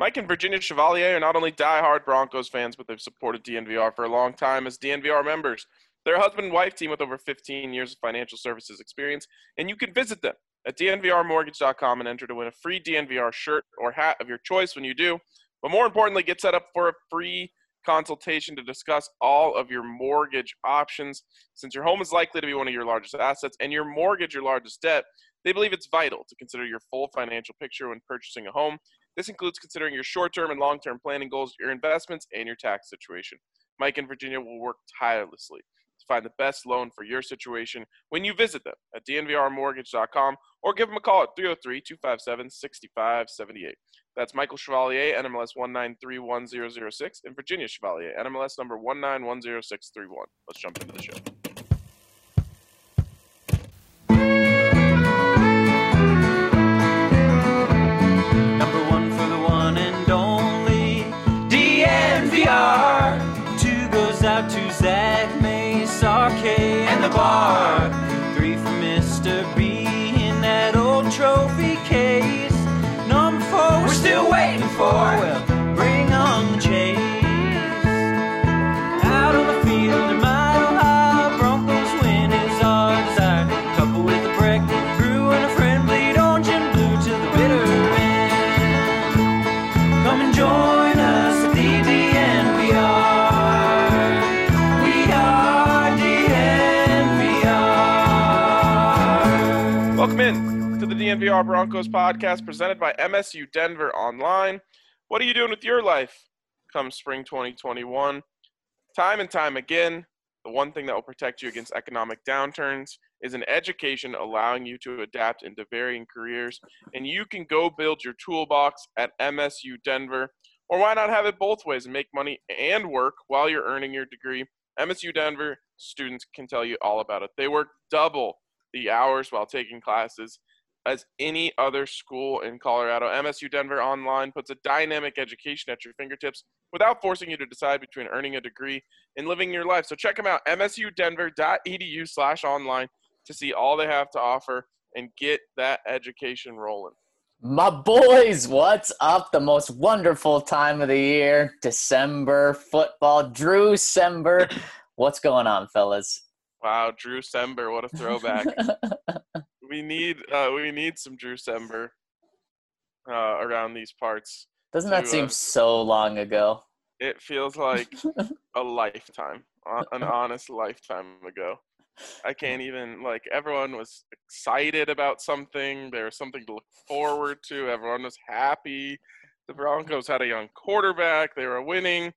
Mike and Virginia Chevalier are not only diehard Broncos fans, but they've supported DNVR for a long time as DNVR members. They're a husband and wife team with over 15 years of financial services experience, and you can visit them at dnvrmortgage.com and enter to win a free DNVR shirt or hat of your choice when you do. But more importantly, get set up for a free consultation to discuss all of your mortgage options. Since your home is likely to be one of your largest assets and your mortgage your largest debt, they believe it's vital to consider your full financial picture when purchasing a home. This includes considering your short-term and long-term planning goals, your investments, and your tax situation. Mike and Virginia will work tirelessly to find the best loan for your situation when you visit them at dnvrmortgage.com or give them a call at 303-257-6578. That's Michael Chevalier, NMLS 1931006, and Virginia Chevalier, NMLS number 1910631. Let's jump into the show. To Zach, Mace, RK, and the bar. 3 for Mr. B in that old trophy case. Number 4, we're still waiting for. Well, bring on the chase. Out on the field, a mile high, Broncos win is our desire. Couple with a Breckenridge Brew and a friend bleed orange and blue to the bitter end. Come and join us at the DNVR. Welcome in to the DNVR Broncos podcast presented by MSU Denver Online. What are you doing with your life come spring 2021? Time and time again, the one thing that will protect you against economic downturns is an education allowing you to adapt into varying careers. And you can go build your toolbox at MSU Denver. Or why not have it both ways and make money and work while you're earning your degree? MSU Denver students can tell you all about it. They work double the hours while taking classes as any other school in Colorado. MSU Denver Online puts a dynamic education at your fingertips without forcing you to decide between earning a degree and living your life. So check them out, msudenver.edu/online, to see all they have to offer and get that education rolling. My boys, what's up? The most wonderful time of the year, December football. Drew Sember, what's going on, fellas? Wow, Drew Sember, what a throwback. we need some Drew Sember around these parts. Doesn't that seem so long ago? It feels like a lifetime, an honest lifetime ago. I can't even, like, everyone was excited about something. There was something to look forward to. Everyone was happy. The Broncos had a young quarterback. They were winning.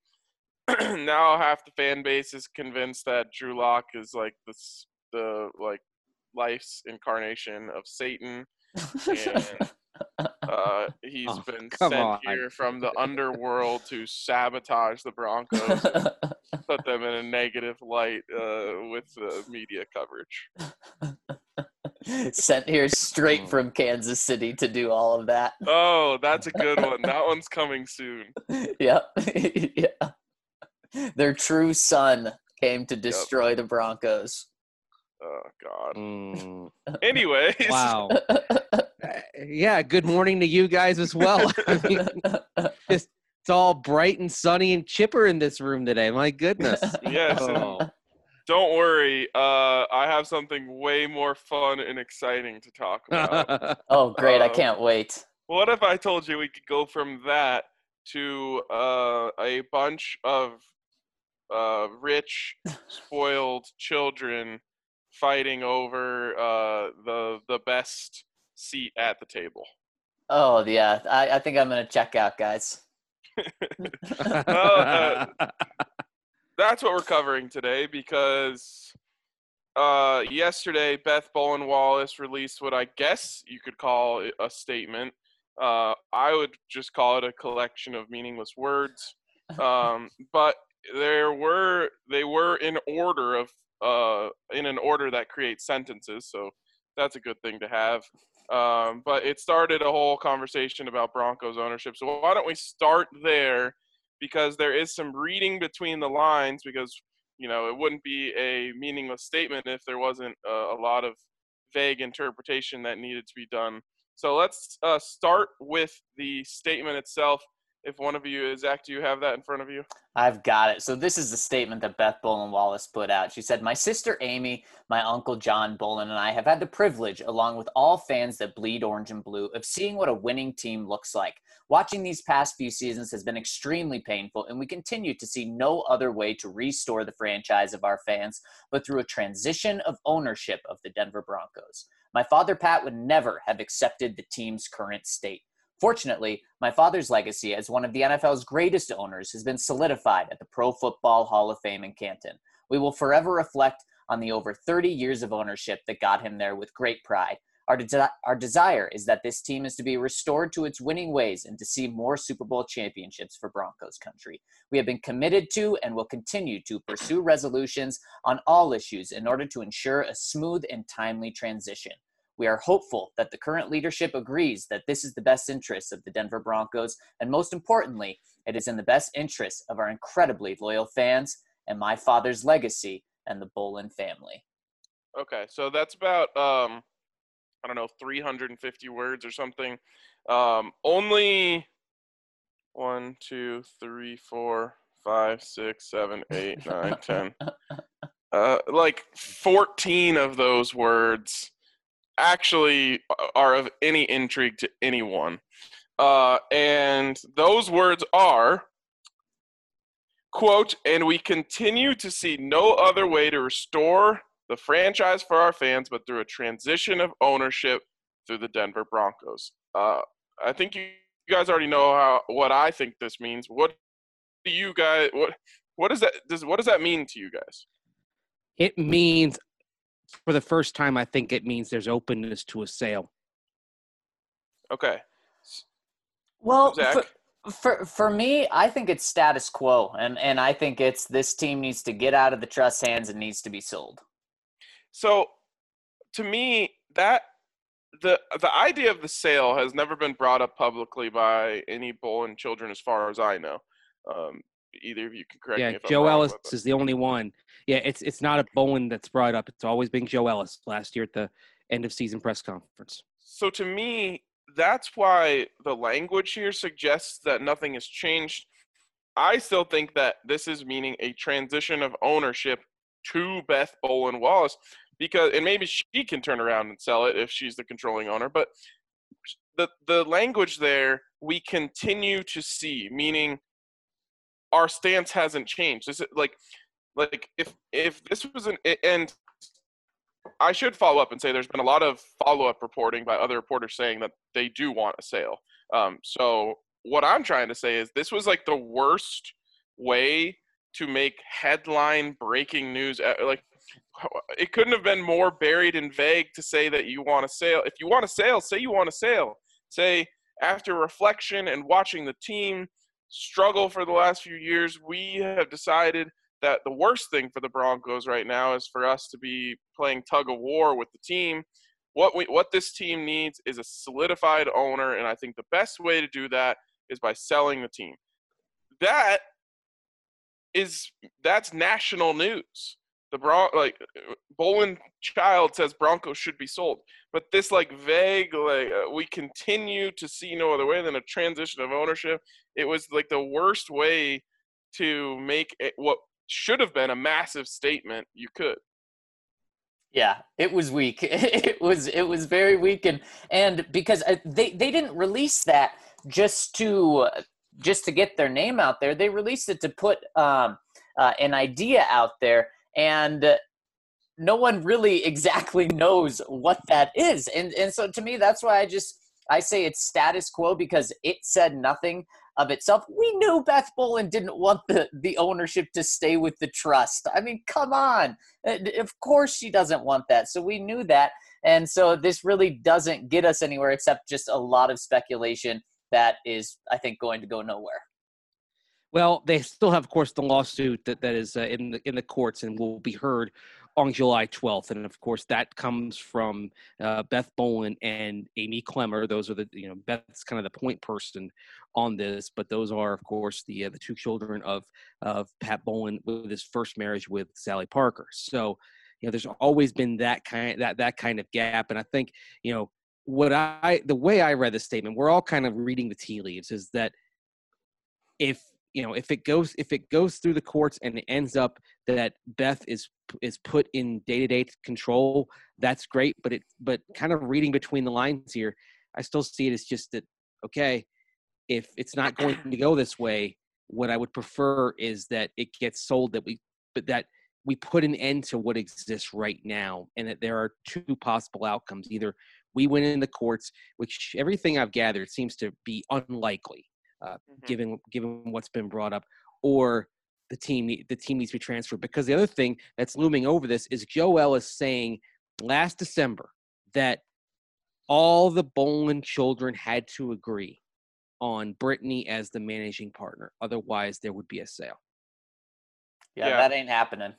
Now half the fan base is convinced that Drew Locke is like the life's incarnation of Satan, and he's been sent here from the underworld to sabotage the Broncos, and put them in a negative light with media coverage. Sent here straight from Kansas City to do all of that. Oh, that's a good one. That one's coming soon. Yep. Yeah. Their true son came to destroy the Broncos. Oh, God. Anyways. Wow. Yeah, good morning to you guys as well. I mean, it's all bright and sunny and chipper in this room today. My goodness. Yes. Oh. Don't worry. I have something way more fun and exciting to talk about. Oh, great. I can't wait. What if I told you we could go from that to a bunch of rich, spoiled children fighting over the best seat at the table? Oh, yeah. I think I'm going to check out, guys. That's what we're covering today, because yesterday Beth Bowlen Wallace released what I guess you could call a statement. I would just call it a collection of meaningless words. But they were in order of in an order that creates sentences, so that's a good thing to have. But it started a whole conversation about Broncos ownership. So why don't we start there, because there is some reading between the lines, because, you know, it wouldn't be a meaningless statement if there wasn't a lot of vague interpretation that needed to be done. So let's start with the statement itself. if one of you – Zach, do you have that in front of you? I've got it. So this is the statement that Beth Bowlen Wallace put out. She said, "My sister Amy, my uncle John Bowlen, and I have had the privilege, along with all fans that bleed orange and blue, of seeing what a winning team looks like. Watching these past few seasons has been extremely painful, and we continue to see no other way to restore the franchise of our fans but through a transition of ownership of the Denver Broncos. My father, Pat, would never have accepted the team's current state. Fortunately, my father's legacy as one of the NFL's greatest owners has been solidified at the Pro Football Hall of Fame in Canton. We will forever reflect on the over 30 years of ownership that got him there with great pride. Our desire is that this team is to be restored to its winning ways and to see more Super Bowl championships for Broncos country. We have been committed to and will continue to pursue resolutions on all issues in order to ensure a smooth and timely transition. We are hopeful that the current leadership agrees that this is the best interest of the Denver Broncos, and most importantly, it is in the best interest of our incredibly loyal fans and my father's legacy and the Bowlen family." Okay, so that's about, 350 words or something. Only 1, 2, 3, 4, 5, 6, 7, 8, 9, 10. 14 of those words actually are of any intrigue to anyone. And those words are, quote, "and we continue to see no other way to restore the franchise for our fans but through a transition of ownership through the Denver Broncos." I think you guys already know what I think this means. What do you guys – what does that mean to you guys? It means – for the first time, I think it means there's openness to a sale. Okay. Well, for me, I think it's status quo, and I think it's this team needs to get out of the trust hands and needs to be sold. So, to me, that the idea of the sale has never been brought up publicly by any Bowlen children, as far as I know. Either of you can correct me if I'm wrong. Yeah, Joe Ellis is the only one. Yeah, it's not a Bowlen that's brought up. It's always been Joe Ellis last year at the end-of-season press conference. So to me, that's why the language here suggests that nothing has changed. I still think that this is meaning a transition of ownership to Beth Bowlen Wallace, because, and maybe she can turn around and sell it if she's the controlling owner, but the language there, we continue to see, meaning our stance hasn't changed. This is like if this was and I should follow up and say there's been a lot of follow-up reporting by other reporters saying that they do want a sale. So what I'm trying to say is this was like the worst way to make headline breaking news. Like it couldn't have been more buried and vague to say that you want a sale. If you want a sale, say you want a sale. Say after reflection and watching the team struggle for the last few years, we have decided that the worst thing for the Broncos right now is for us to be playing tug of war with the team. What this team needs is a solidified owner, and I think the best way to do that is by selling the team. That's national news. Bowlen Child says Broncos should be sold, but this we continue to see no other way than a transition of ownership. It was like the worst way to make it, what should have been a massive statement. You could. Yeah, it was weak. It was very weak, and because they didn't release that just to get their name out there. They released it to put an idea out there. And no one really exactly knows what that is. And so to me, that's why I say it's status quo, because it said nothing of itself. We knew Beth Bowlen didn't want the ownership to stay with the trust. I mean, come on. Of course she doesn't want that. So we knew that. And so this really doesn't get us anywhere except just a lot of speculation that is, I think, going to go nowhere. Well, they still have, of course, the lawsuit that is in the courts and will be heard on July 12th. And, of course, that comes from Beth Bowlen and Amy Clemmer. Those are Beth's kind of the point person on this. But those are, of course, the two children of Pat Bowlen with his first marriage with Sally Parker. So, there's always been that kind of gap. And I think, the way I read the statement, we're all kind of reading the tea leaves, is that if it goes through the courts and it ends up that Beth is put in day-to-day control, that's great. But kind of reading between the lines here, I still see it as just that, okay, if it's not going to go this way, what I would prefer is that it gets sold, that we put an end to what exists right now, and that there are two possible outcomes. Either we win in the courts, which everything I've gathered seems to be unlikely, given what's been brought up, or the team needs to be transferred. Because the other thing that's looming over this is Joe Ellis saying last December that all the Bowlen children had to agree on Brittany as the managing partner. Otherwise, there would be a sale. Yeah, that ain't happening.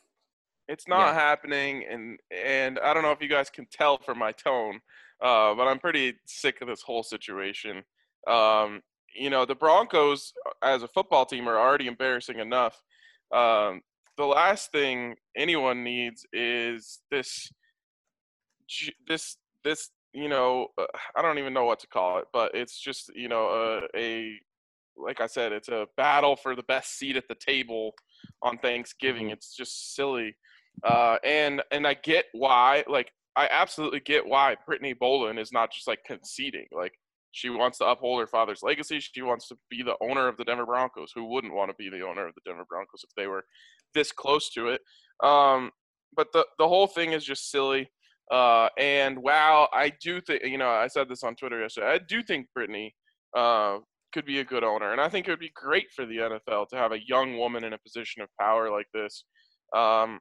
It's not happening, and I don't know if you guys can tell from my tone, but I'm pretty sick of this whole situation. The Broncos, as a football team, are already embarrassing enough. The last thing anyone needs is this. I don't even know what to call it, but it's just, like I said, it's a battle for the best seat at the table on Thanksgiving. It's just silly. And I get why, I absolutely get why Brittany Bowlen is not just conceding. She wants to uphold her father's legacy. She wants to be the owner of the Denver Broncos. Who wouldn't want to be the owner of the Denver Broncos if they were this close to it? But the whole thing is just silly. And while I do think, I said this on Twitter yesterday, I do think Brittany could be a good owner. And I think it would be great for the NFL to have a young woman in a position of power like this. I'm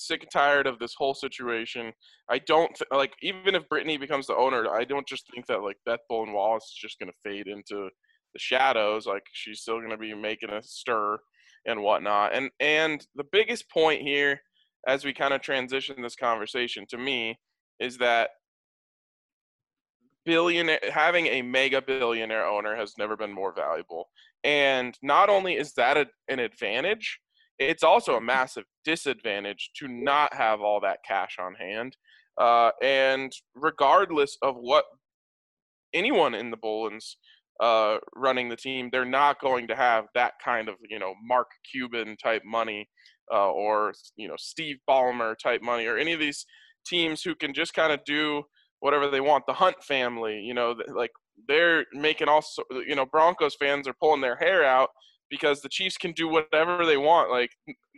sick and tired of this whole situation. I don't even if Brittany becomes the owner, I don't just think that Beth Bowlen Wallace is just going to fade into the shadows. She's still going to be making a stir and whatnot. And the biggest point here, as we kind of transition this conversation, to me, is that having a mega billionaire owner has never been more valuable. And not only is that an advantage, it's also a massive disadvantage to not have all that cash on hand. And regardless of what anyone in the Bowlens running the team, they're not going to have that kind of, Mark Cuban type money or Steve Ballmer type money, or any of these teams who can just kind of do whatever they want. The Hunt family, they're making also, Broncos fans are pulling their hair out because the Chiefs can do whatever they want.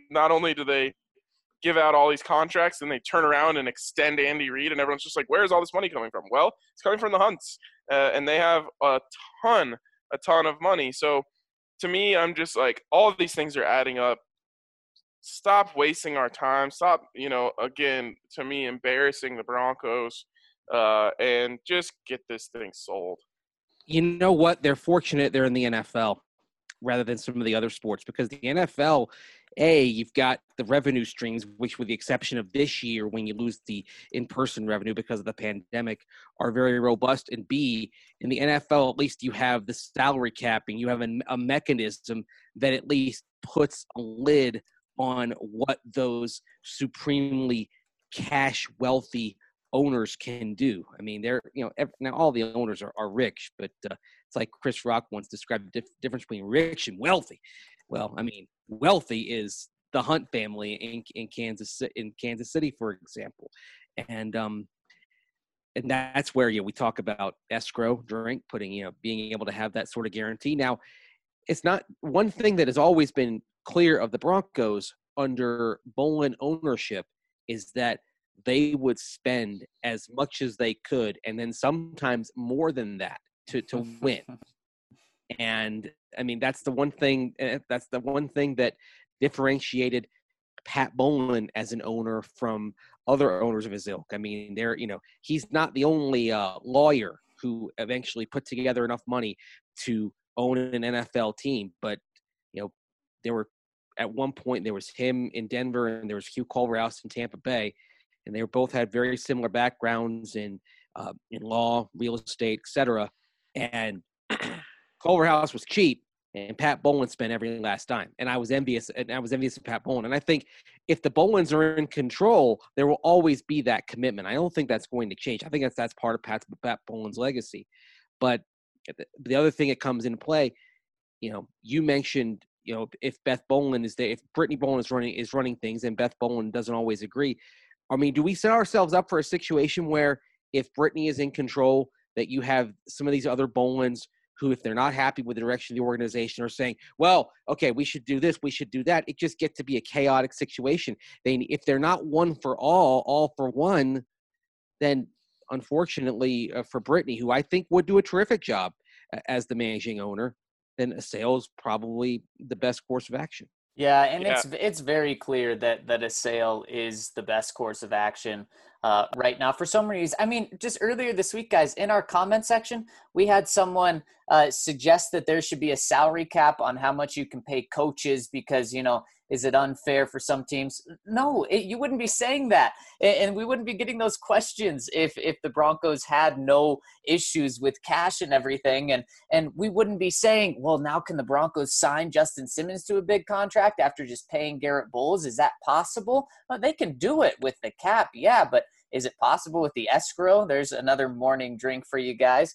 Not only do they give out all these contracts, then they turn around and extend Andy Reid, and everyone's just where's all this money coming from? Well, it's coming from the Hunts, and they have a ton of money. So to me, I'm just all of these things are adding up. Stop wasting our time. Stop, again, to me, embarrassing the Broncos, and just get this thing sold. You know what? They're fortunate they're in the NFL rather than some of the other sports, because the NFL – you've got the revenue streams, which with the exception of this year when you lose the in-person revenue because of the pandemic, are very robust. And B, in the NFL, at least you have the salary capping. You have a mechanism that at least puts a lid on what those supremely cash wealthy owners can do. I mean, they're, now all the owners are rich, but it's like Chris Rock once described the difference between rich and wealthy. Well, I mean, wealthy is the Hunt family in Kansas City, for example. And that's where we talk about escrow, drink, putting, being able to have that sort of guarantee. Now, it's not one thing that has always been clear of the Broncos under Bowlen ownership is that they would spend as much as they could, and then sometimes more than that to win. And I mean, that's the one thing that differentiated Pat Bowlen as an owner from other owners of his ilk. I mean, they're, he's not the only lawyer who eventually put together enough money to own an NFL team, but there were at one point there was him in Denver and there was Hugh Culverhouse in Tampa Bay, and they both had very similar backgrounds in law, real estate, etc. And Culverhouse was cheap, and Pat Bowlen spent every last dime. And I was envious of Pat Bowlen. And I think if the Bowlens are in control, there will always be that commitment. I don't think that's going to change. I think that's part of Pat Bowlen's legacy. But The other thing that comes into play, you mentioned, if Beth Bowlen is there, if Brittany Bowlen is running things and Beth Bowlen doesn't always agree. I mean, do we set ourselves up for a situation where if Brittany is in control, that you have some of these other Bowlens who, if they're not happy with the direction of the organization, are saying, well, okay, we should do this, we should do that. It just gets to be a chaotic situation. If they're not one for all for one, then unfortunately for Brittany, who I think would do a terrific job as the managing owner, then a sale is probably the best course of action. Yeah, and it's very clear that a sale is the best course of action right now for some reason. I mean, just earlier this week, guys, in our comment section, we had someone suggest that there should be a salary cap on how much you can pay coaches because, is it unfair for some teams? No, you wouldn't be saying that. And we wouldn't be getting those questions if the Broncos had no issues with cash and everything. And we wouldn't be saying, well, now can the Broncos sign Justin Simmons to a big contract after just paying Garrett Bowles? Is that possible? Well, they can do it with the cap, yeah, but is it possible with the escrow? There's another morning drink for you guys.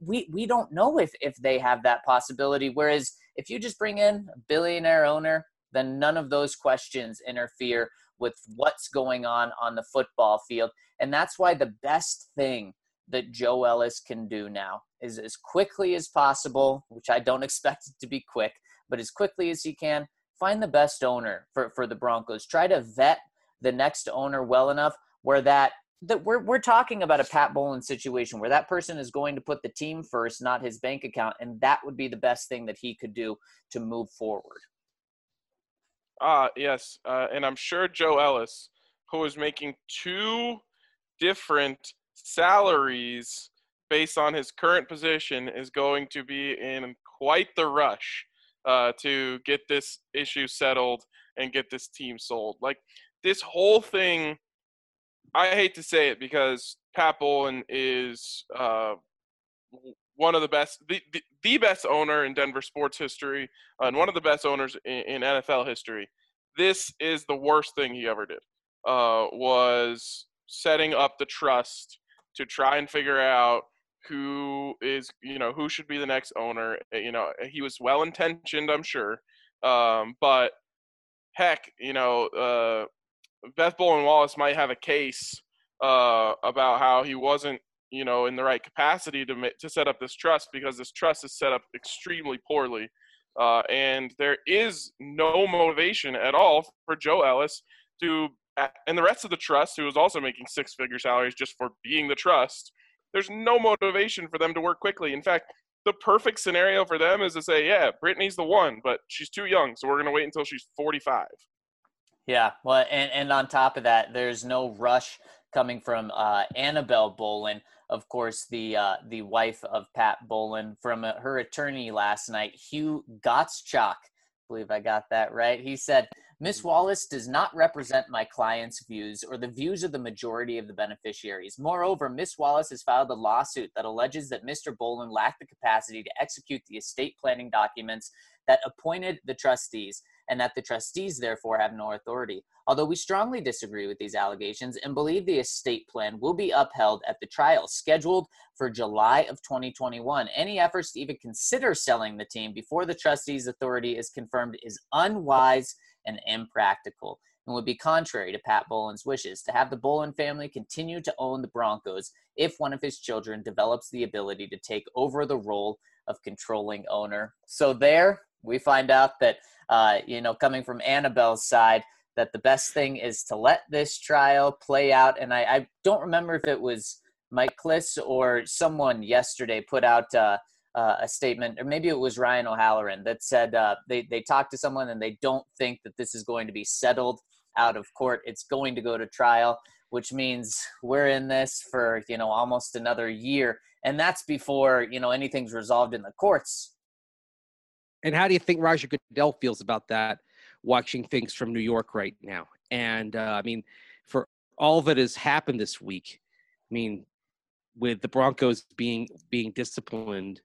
We don't know if they have that possibility, whereas if you just bring in a billionaire owner, then none of those questions interfere with what's going on the football field. And that's why the best thing that Joe Ellis can do now is, as quickly as possible, which I don't expect it to be quick, but as quickly as he can, find the best owner for the Broncos. Try to vet the next owner well enough where we're talking about a Pat Bowlen situation where that person is going to put the team first, not his bank account. And that would be the best thing that he could do to move forward. Yes, and I'm sure Joe Ellis, who is making two different salaries based on his current position, is going to be in quite the rush to get this issue settled and get this team sold. Like, this whole thing, I hate to say it because Pat Bowlen is one of the best, the best owner in Denver sports history, and one of the best owners in NFL history. This is the worst thing he ever did, was setting up the trust to try and figure out who is, who should be the next owner. He was well-intentioned, I'm sure. But heck, Beth Bowlen Wallace might have a case about how he wasn't, in the right capacity to set up this trust, because this trust is set up extremely poorly. And there is no motivation at all for Joe Ellis and the rest of the trust, who is also making six-figure salaries just for being the trust, there's no motivation for them to work quickly. In fact, the perfect scenario for them is to say, yeah, Brittany's the one, but she's too young, so we're going to wait until she's 45. Yeah, well, and on top of that, there's no rush coming from Annabelle Bowlen, of course, the wife of Pat Bowlen, from her attorney last night, Hugh Gottschalk. I believe I got that right. He said, Ms. Wallace does not represent my client's views or the views of the majority of the beneficiaries. Moreover, Ms. Wallace has filed a lawsuit that alleges that Mr. Bowlen lacked the capacity to execute the estate planning documents that appointed the trustees, and that the trustees therefore have no authority. Although we strongly disagree with these allegations and believe the estate plan will be upheld at the trial scheduled for July of 2021, any efforts to even consider selling the team before the trustees' authority is confirmed is unwise and impractical, and would be contrary to Pat Bowlen's wishes to have the Bowlen family continue to own the Broncos if one of his children develops the ability to take over the role of controlling owner. So there we find out that, coming from Annabelle's side, that the best thing is to let this trial play out. And I don't remember if it was Mike Kliss or someone yesterday put out a statement, or maybe it was Ryan O'Halloran, that said they talked to someone and they don't think that this is going to be settled out of court. It's going to go to trial, which means we're in this for, almost another year. And that's before, anything's resolved in the courts. And how do you think Roger Goodell feels about that, watching things from New York right now? And, for all that has happened this week, with the Broncos being disciplined,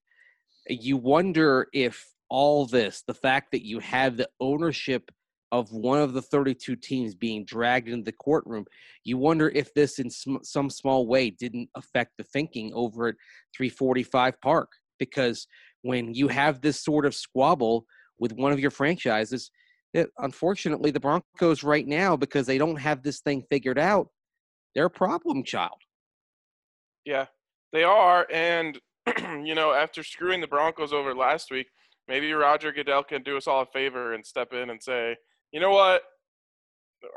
you wonder if all this, the fact that you have the ownership of one of the 32 teams being dragged into the courtroom. You wonder if this in some small way didn't affect the thinking over at 345 Park, because when you have this sort of squabble with one of your franchises, unfortunately the Broncos right now, because they don't have this thing figured out, they're a problem child. Yeah, they are. And, you know, after screwing the Broncos over last week, maybe Roger Goodell can do us all a favor and step in and say, you know what?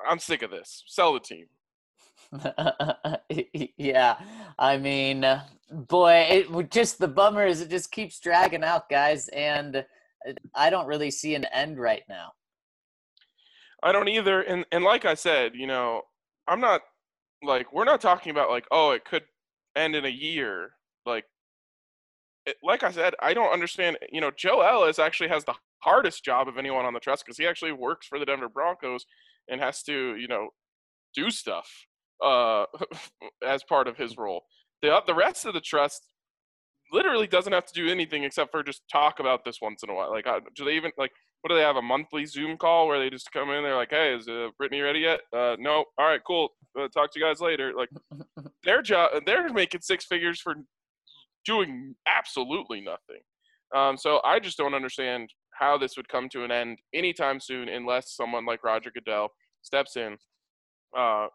I'm sick of this. Sell the team. Yeah. I mean, boy, the bummer is it just keeps dragging out, guys. And I don't really see an end right now. I don't either. And like I said, you know, I'm not like, we're not talking about like, oh, it could end in a year. Like I said, I don't understand. You know, Joe Ellis actually has the hardest job of anyone on the trust, because he actually works for the Denver Broncos and has to, you know, do stuff as part of his role. The rest of the trust literally doesn't have to do anything except for just talk about this once in a while. Like, do they even, like, what do they have, a monthly Zoom call where they just come in? They're like, hey, is Brittany ready yet? No. All right, cool. Talk to you guys later. Like, their job, they're making six figures for doing absolutely nothing. So I just don't understand how this would come to an end anytime soon unless someone like Roger Goodell steps in.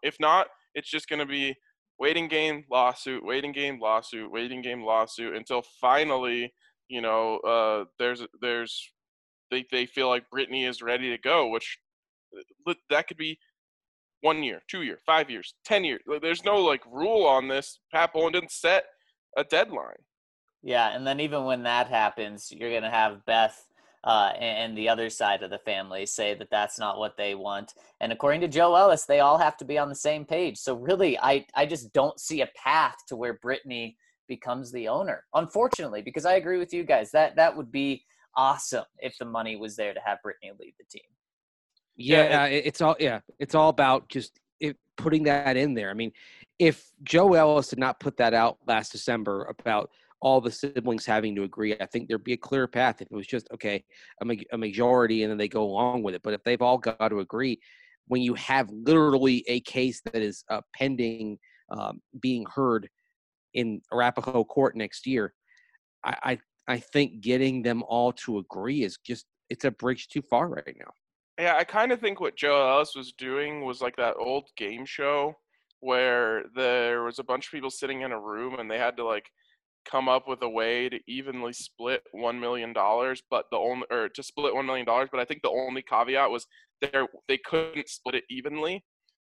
If not, it's just going to be waiting game, lawsuit, waiting game, lawsuit, waiting game, lawsuit, until finally, you know, they feel like Brittany is ready to go, which that could be 1 year, 2 year, 5 years, 10 years. There's no, like, rule on this. Pat Bowlen didn't set a deadline. Yeah, and then even when that happens, you're going to have Beth and the other side of the family say that that's not what they want. And according to Joe Ellis, they all have to be on the same page. So really, I just don't see a path to where Brittany becomes the owner, unfortunately, because I agree with you guys. That would be awesome if the money was there to have Brittany lead the team. Yeah, it's all about just putting that in there. I mean, if Joe Ellis did not put that out last December about all the siblings having to agree, I think there'd be a clear path if it was just, okay, a majority and then they go along with it. But if they've all got to agree, when you have literally a case that is pending being heard in Arapahoe court next year, I think getting them all to agree is just, it's a bridge too far right now. Yeah, I kind of think what Joe Ellis was doing was like that old game show where there was a bunch of people sitting in a room and they had to, like, come up with a way to evenly split $1 million, to split $1 million. But I think the only caveat was they couldn't split it evenly,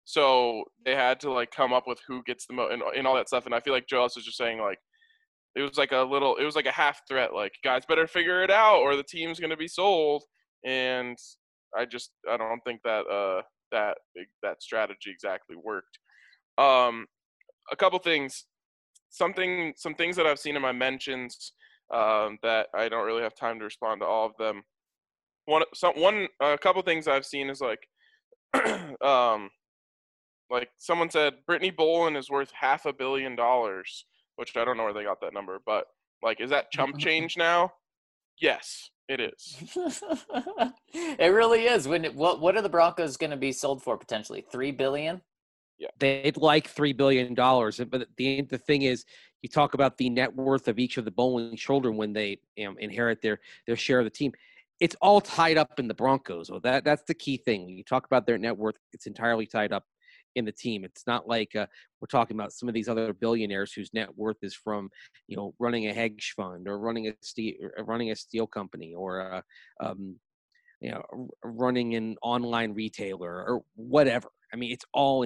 so they had to, like, come up with who gets the most and all that stuff. And I feel like Joe Ellis was just saying, like, it was like a half threat, like, guys better figure it out or the team's gonna be sold. And I don't think that that strategy exactly worked. A couple things. Some things that I've seen in my mentions that I don't really have time to respond to all of them. A couple things I've seen is, like, like someone said Brittany Bowlen is worth $500 million, which I don't know where they got that number, but, like, is that chump change now? Yes, it is. It really is. What are the Broncos going to be sold for potentially? $3 billion? Yeah. They'd like $3 billion. But the thing is, you talk about the net worth of each of the Bowling children when they inherit their share of the team. It's all tied up in the Broncos. So that's the key thing. When you talk about their net worth, it's entirely tied up in the team. It's not like we're talking about some of these other billionaires whose net worth is from, you know, running a hedge fund or running a steel company or you know, running an online retailer or whatever. I mean, it's all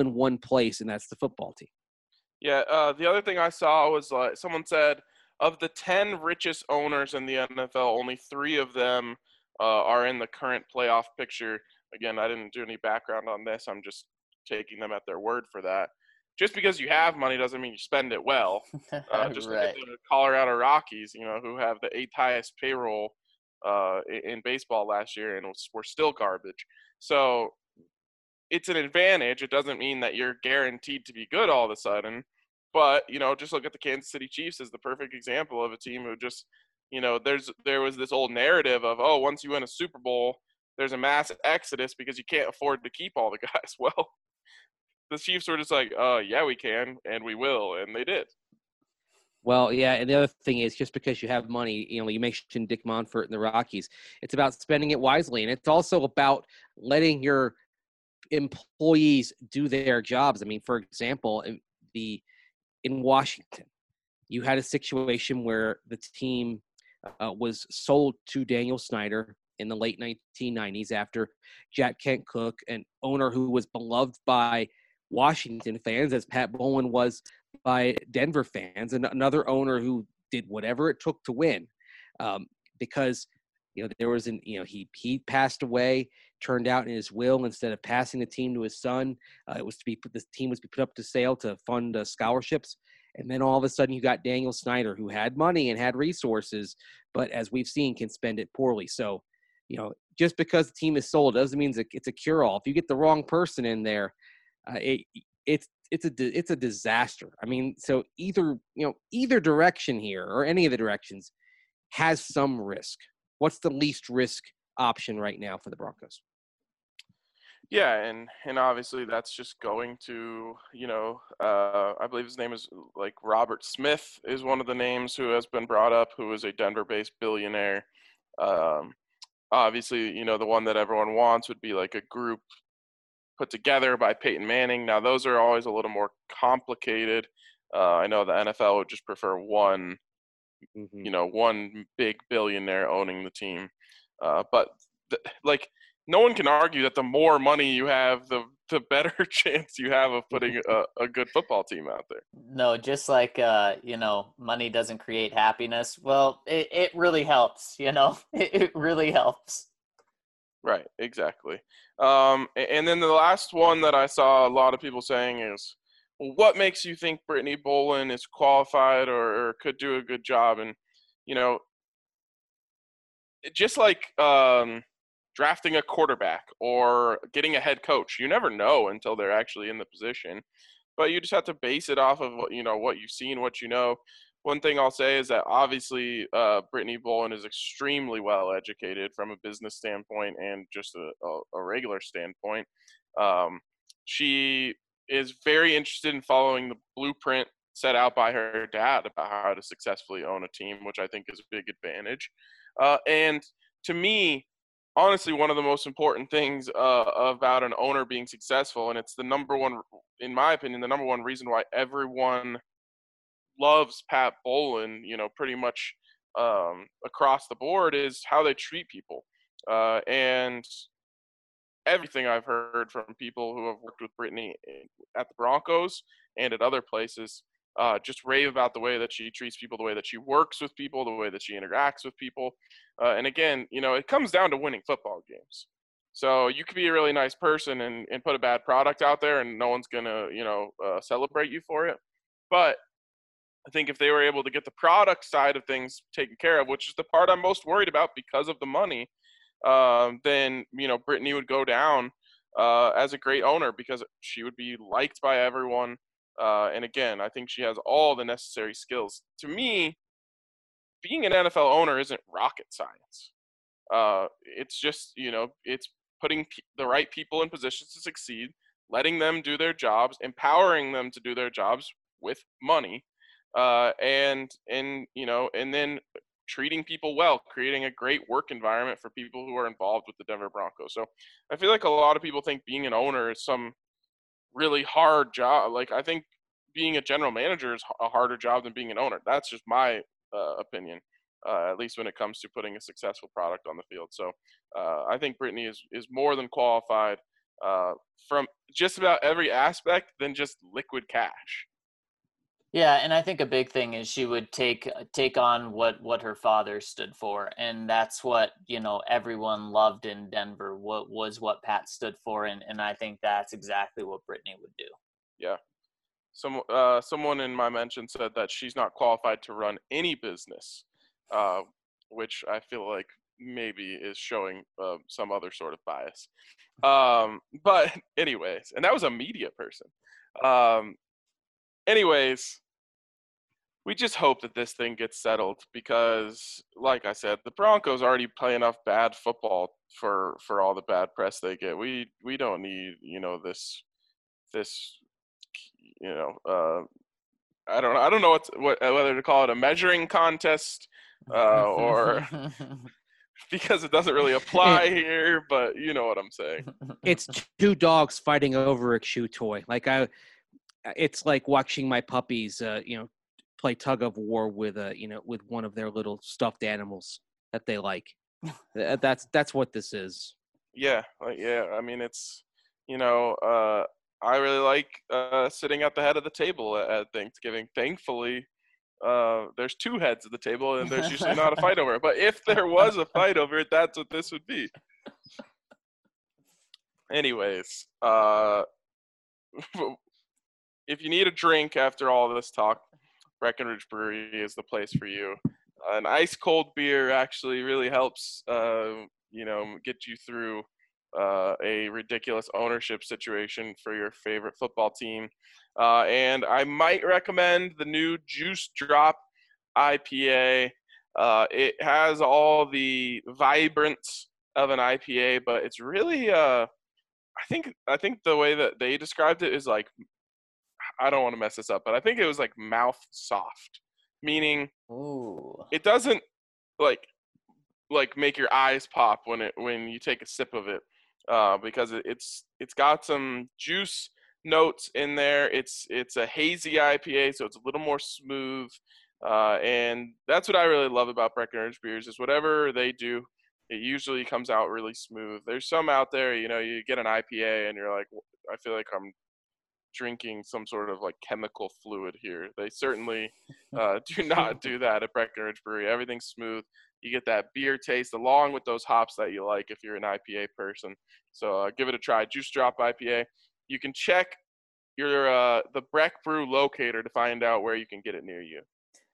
in one place, and that's the football team. Yeah. The other thing I saw was someone said of the 10 richest owners in the NFL, only 3 of them are in the current playoff picture. Again, I didn't do any background on this. I'm just taking them at their word for that. Just because you have money doesn't mean you spend it well. Just right. Look at the Colorado Rockies, you know, who have the 8th highest payroll in baseball last year, and we're still garbage. So it's an advantage. It doesn't mean that you're guaranteed to be good all of a sudden, but, you know, just look at the Kansas City Chiefs as the perfect example of a team who just, you know, there was this old narrative of, oh, once you win a Super Bowl, there's a mass exodus because you can't afford to keep all the guys. Well, the Chiefs were just like, yeah, we can, and we will, and they did. Well, yeah, and the other thing is just because you have money, you know, you mentioned Dick Monfort and the Rockies. It's about spending it wisely, and it's also about letting your employees do their jobs. I mean, for example, in Washington, you had a situation where the team was sold to Daniel Snyder in the late 1990s after Jack Kent Cooke, an owner who was beloved by Washington fans as Pat Bowlen was by Denver fans, and another owner who did whatever it took to win, because you know there was an he passed away. Turned out in his will, instead of passing the team to his son, it was to be the team was to be put up to sale to fund scholarships. And then all of a sudden, you got Daniel Snyder, who had money and had resources, but as we've seen, can spend it poorly. So, you know, just because the team is sold doesn't mean it's a cure-all. If you get the wrong person in there, it's a disaster. I mean, so either direction here or any of the directions has some risk. What's the least risk option right now for the Broncos? Yeah, and obviously that's just going to, I believe his name is like Robert Smith is one of the names who has been brought up, who is a Denver-based billionaire. Obviously, the one that everyone wants would be like a group put together by Peyton Manning. Now, those are always a little more complicated. I know the NFL would just prefer one, one big billionaire owning the team. But no one can argue that the more money you have, the better chance you have of putting a good football team out there. No, just like, money doesn't create happiness. Well, it really helps, it really helps. Right. Exactly. And then the last one that I saw a lot of people saying is, well, what makes you think Brittany Bowlen is qualified or could do a good job? And, just like drafting a quarterback or getting a head coach, you never know until they're actually in the position. But you just have to base it off of what you see and what you know. One thing I'll say is that obviously Brittany Bowlen is extremely well educated from a business standpoint and just a regular standpoint. She is very interested in following the blueprint set out by her dad about how to successfully own a team, which I think is a big advantage. And to me, honestly, one of the most important things about an owner being successful, and it's the number one, in my opinion, the number one reason why everyone loves Pat Bowlen, pretty much across the board, is how they treat people. And everything I've heard from people who have worked with Brittany at the Broncos and at other places just rave about the way that she treats people, the way that she works with people, the way that she interacts with people. And again, it comes down to winning football games. So you could be a really nice person and put a bad product out there and no one's going to, celebrate you for it. But I think if they were able to get the product side of things taken care of, which is the part I'm most worried about because of the money, then, Brittany would go down as a great owner because she would be liked by everyone. And again, I think she has all the necessary skills. To me, being an NFL owner isn't rocket science. It's just, it's putting the right people in positions to succeed, letting them do their jobs, empowering them to do their jobs with money, and then treating people well, creating a great work environment for people who are involved with the Denver Broncos. So I feel like a lot of people think being an owner is some really hard job. Like, I think being a general manager is a harder job than being an owner. That's just my opinion, at least when it comes to putting a successful product on the field. So I think Brittany is more than qualified from just about every aspect than just liquid cash. Yeah, and I think a big thing is she would take on what her father stood for, and that's what everyone loved in Denver. What Pat stood for, and I think that's exactly what Brittany would do. Yeah, someone in my mention said that she's not qualified to run any business, which I feel like maybe is showing some other sort of bias. But anyways, and that was a media person. Anyways, we just hope that this thing gets settled because, like I said, the Broncos already play enough bad football for all the bad press they get. We don't need, I don't know whether to call it a measuring contest or because it doesn't really apply here, but you know what I'm saying. It's two dogs fighting over a chew toy. It's like watching my puppies, play tug of war with one of their little stuffed animals that they like. That's what this is. Yeah. I mean, it's, I really like sitting at the head of the table at Thanksgiving. Thankfully, there's two heads at the table, and there's usually not a fight over it. But if there was a fight over it, that's what this would be. Anyways, if you need a drink after all this talk, Breckenridge Brewery is the place for you. An ice-cold beer actually really helps, get you through a ridiculous ownership situation for your favorite football team. And I might recommend the new Juice Drop IPA. It has all the vibrance of an IPA, but it's really I think the way that they described it is like, I don't want to mess this up, but I think it was like mouth soft, meaning It doesn't like make your eyes pop when you take a sip of it, because it's got some juice notes in there. It's a hazy IPA, so it's a little more smooth, and that's what I really love about Breckenridge beers is whatever they do, it usually comes out really smooth. There's some out there, you get an IPA and you're like, I feel like I'm drinking some sort of like chemical fluid here. They certainly do not do that at Breckenridge Brewery. Everything's smooth. You get that beer taste along with those hops that you like if you're an IPA person. So give it a try. Juice Drop IPA. You can check your the Breck Brew locator to find out where you can get it near you.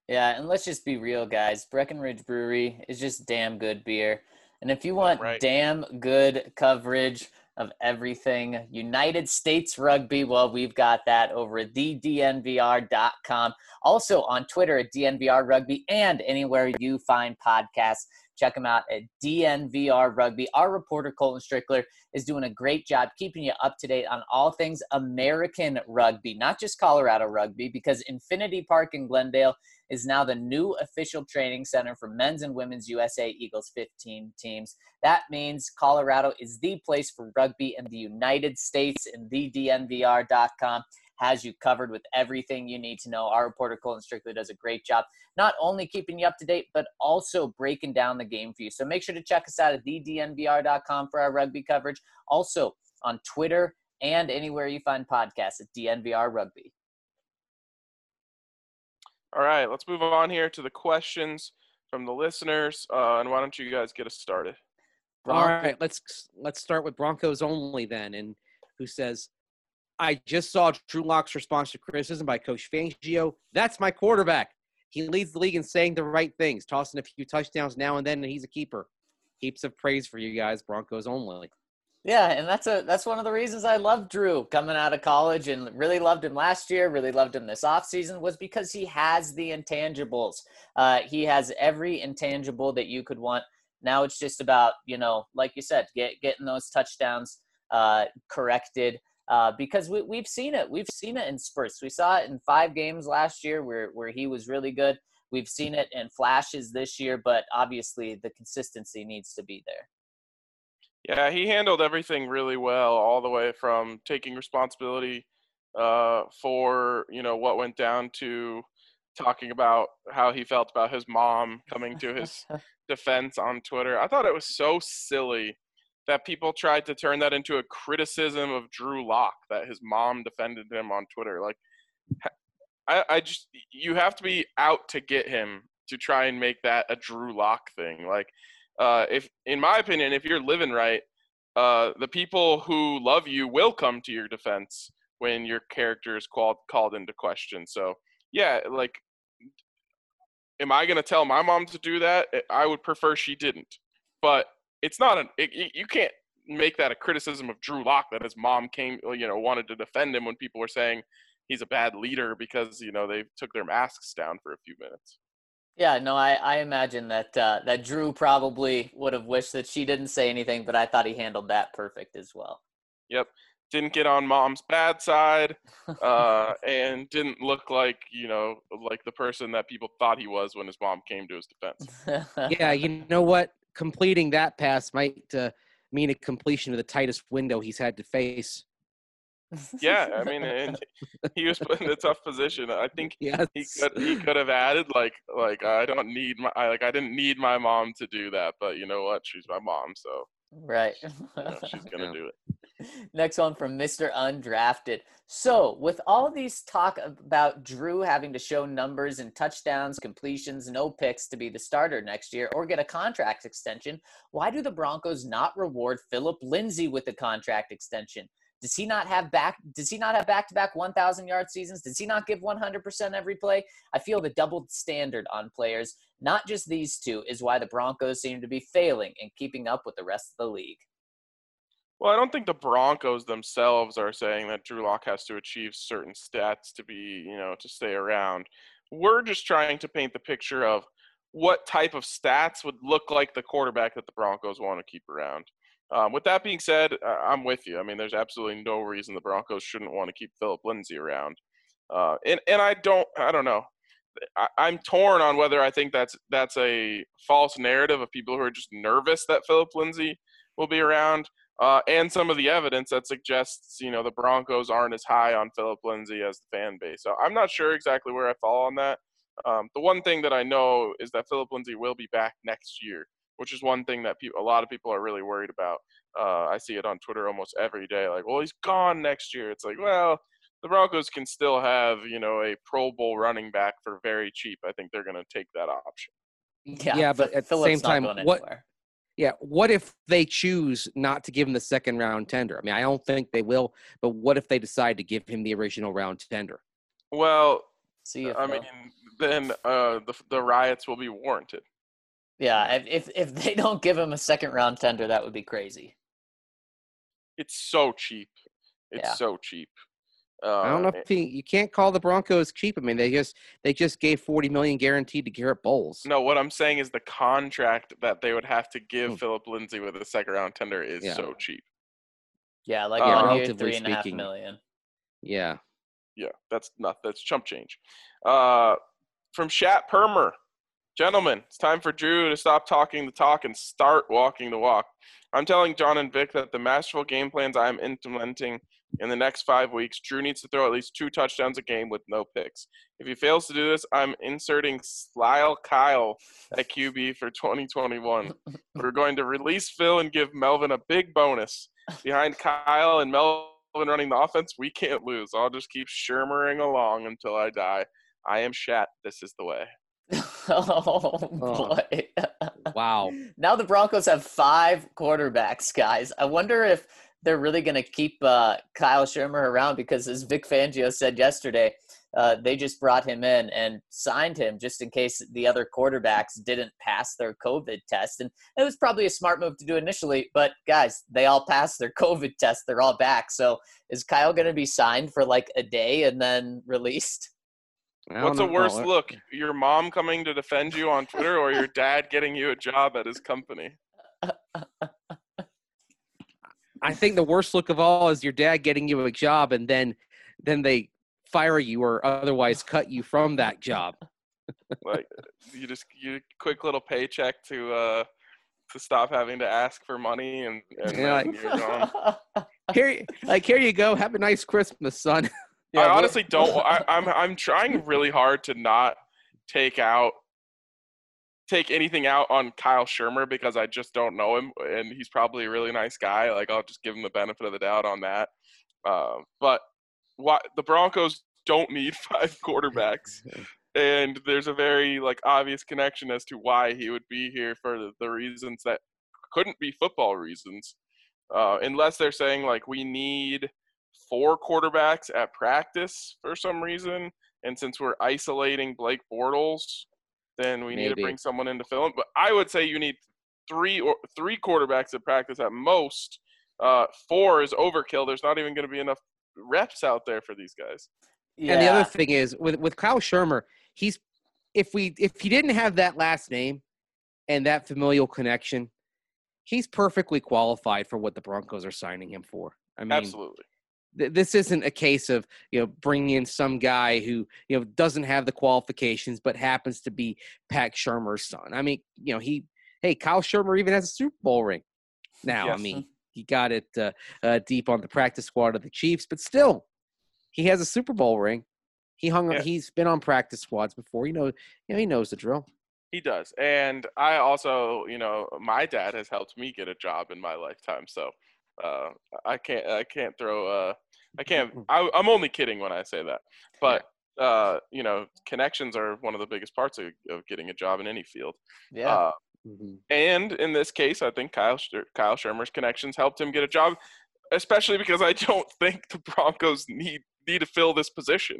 Yeah, and let's just be real, guys. Breckenridge Brewery is just damn good beer. And if you want damn good coverage of everything United States rugby, well, we've got that over at thednvr.com. Also on Twitter at DNVR Rugby and anywhere you find podcasts. Check them out at DNVR Rugby. Our reporter, Colton Strickler, is doing a great job keeping you up to date on all things American rugby, not just Colorado rugby, because Infinity Park in Glendale is now the new official training center for men's and women's USA Eagles 15 teams. That means Colorado is the place for rugby in the United States, and thednvr.com has you covered with everything you need to know. Our reporter, Colton Strickler, does a great job, not only keeping you up to date, but also breaking down the game for you. So make sure to check us out at thednvr.com for our rugby coverage. Also on Twitter and anywhere you find podcasts at DNVR Rugby. All right, let's move on here to the questions from the listeners, and why don't you guys get us started? All right, let's start with Broncos Only then, and who says, I just saw Drew Locke's response to criticism by Coach Fangio. That's my quarterback. He leads the league in saying the right things, tossing a few touchdowns now and then, and he's a keeper. Heaps of praise for you guys, Broncos Only. Yeah, and that's one of the reasons I love Drew coming out of college, and really loved him last year, really loved him this offseason, was because he has the intangibles. He has every intangible that you could want. Now it's just about, like you said, getting those touchdowns corrected, because we've seen it. We've seen it in spurts. We saw it in 5 games last year where he was really good. We've seen it in flashes this year, but obviously the consistency needs to be there. Yeah, he handled everything really well, all the way from taking responsibility for, what went down to talking about how he felt about his mom coming to his defense on Twitter. I thought it was so silly that people tried to turn that into a criticism of Drew Locke, that his mom defended him on Twitter. Like, you have to be out to get him to try and make that a Drew Locke thing. Like, if, in my opinion, if you're living right, the people who love you will come to your defense when your character is called into question. So, yeah, like, am I going to tell my mom to do that? I would prefer she didn't. But it's not you can't make that a criticism of Drew Locke that his mom wanted to defend him when people were saying he's a bad leader because, they took their masks down for a few minutes. Yeah, no, I imagine that that Drew probably would have wished that she didn't say anything, but I thought he handled that perfect as well. Yep. Didn't get on mom's bad side, and didn't look like, you know, like the person that people thought he was when his mom came to his defense. Yeah, you know what? Completing that pass might mean a completion of the tightest window he's had to face. Yeah, I mean, and he was put in a tough position. I think he could have added like I didn't need my mom to do that, but you know what? She's my mom, so right. You know, she's gonna do it. Next one from Mr. Undrafted. So, with all these talk about Drew having to show numbers and touchdowns, completions, no picks to be the starter next year or get a contract extension, why do the Broncos not reward Philip Lindsay with a contract extension? Does he not have back-to-back 1,000-yard seasons? Does he not give 100% every play? I feel the double standard on players, not just these two, is why the Broncos seem to be failing in keeping up with the rest of the league. Well, I don't think the Broncos themselves are saying that Drew Locke has to achieve certain stats to be, you know, to stay around. We're just trying to paint the picture of what type of stats would look like the quarterback that the Broncos want to keep around. With that being said, I'm with you. I mean, there's absolutely no reason the Broncos shouldn't want to keep Philip Lindsay around. And I don't know. I'm torn on whether I think that's a false narrative of people who are just nervous that Philip Lindsay will be around. And some of the evidence that suggests, you know, the Broncos aren't as high on Philip Lindsay as the fan base. So I'm not sure exactly where I fall on that. The one thing that I know is that Philip Lindsay will be back next year, which is one thing that a lot of people are really worried about. I see it on Twitter almost every day. Like, well, he's gone next year. It's like, well, the Broncos can still have, you know, a Pro Bowl running back for very cheap. I think they're going to take that option. Yeah, but at the same time, what – yeah, what if they choose not to give him the second round tender? I mean, I don't think they will, but what if they decide to give him the original round tender? Well, the riots will be warranted. Yeah, if they don't give him a second round tender, that would be crazy. It's so cheap. I don't know if you can't call the Broncos cheap. I mean, they just gave $40 million guaranteed to Garrett Bowles. No, what I'm saying is the contract that they would have to give Philip Lindsay with a second round tender is so cheap. Yeah, like relatively $3.5 million. Yeah. Yeah, that's chump change. From Shat Permer. Gentlemen, it's time for Drew to stop talking the talk and start walking the walk. I'm telling John and Vic that the masterful game plans I'm implementing in the next 5 weeks, Drew needs to throw at least 2 touchdowns a game with no picks. If he fails to do this, I'm inserting Lyle Kyle at QB for 2021. We're going to release Phil and give Melvin a big bonus. Behind Kyle and Melvin running the offense, we can't lose. I'll just keep Shurmuring along until I die. I am Shat. This is the way. Oh, boy. Wow. Now the Broncos have 5 quarterbacks, guys. I wonder if they're really going to keep Kyle Shurmur around because, as Vic Fangio said yesterday, they just brought him in and signed him just in case the other quarterbacks didn't pass their COVID test. And it was probably a smart move to do initially, but, guys, they all passed their COVID test. They're all back. So is Kyle going to be signed for, like, a day and then released? What's a worse look, your mom coming to defend you on Twitter or your dad getting you a job at his company? I think the worst look of all is your dad getting you a job and then they fire you or otherwise cut you from that job. Like you quick little paycheck to stop having to ask for money and yeah, like, you're gone. Here you go. Have a nice Christmas, son. Yeah, I honestly don't. I'm trying really hard to not take anything out on Kyle Shurmur because I just don't know him, and he's probably a really nice guy. Like, I'll just give him the benefit of the doubt on that. But the Broncos don't need 5 quarterbacks, and there's a very obvious connection as to why he would be here for the reasons that couldn't be football reasons, unless they're saying we need 4 quarterbacks at practice for some reason, and since we're isolating Blake Bortles, then we need to bring someone in to fill in. But I would say you need 3 quarterbacks at practice at most. 4 is overkill. There's not even going to be enough reps out there for these guys. Yeah. And the other thing is with Kyle Shurmur, he's if he didn't have that last name and that familial connection, he's perfectly qualified for what the Broncos are signing him for. I mean, absolutely. This isn't a case of, you know, bringing in some guy who, you know, doesn't have the qualifications but happens to be Pat Shurmur's son. I mean, you know, Kyle Shurmur even has a Super Bowl ring now. Yes. I mean, he got it deep on the practice squad of the Chiefs, but still, he has a Super Bowl ring. He's been on practice squads before. He knows the drill. He does. And I also, you know, my dad has helped me get a job in my lifetime, so I'm only kidding when I say that. But, you know, connections are one of the biggest parts of getting a job in any field. Yeah. Mm-hmm. And in this case, I think Kyle Shurmur's connections helped him get a job, especially because I don't think the Broncos need to fill this position.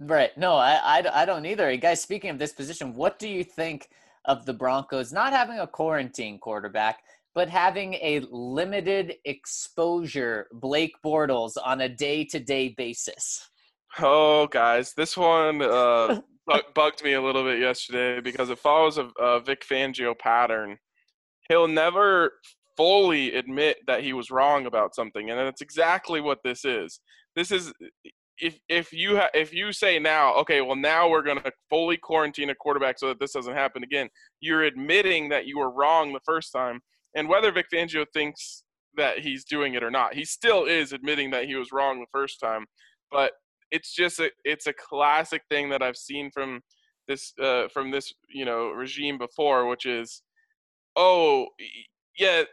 Right. No, I don't either. Guys, speaking of this position, what do you think of the Broncos not having a quarantine quarterback, but having a limited exposure Blake Bortles on a day-to-day basis? Oh, guys, this one bugged me a little bit yesterday because it follows a Vic Fangio pattern. He'll never fully admit that he was wrong about something, and that's exactly what this is. This is if you say now, okay, well, now we're going to fully quarantine a quarterback so that this doesn't happen again, you're admitting that you were wrong the first time. And whether Vic Fangio thinks that he's doing it or not, he still is admitting that he was wrong the first time. But it's just it's a classic thing that I've seen from this you know, regime before, which is, oh yeah,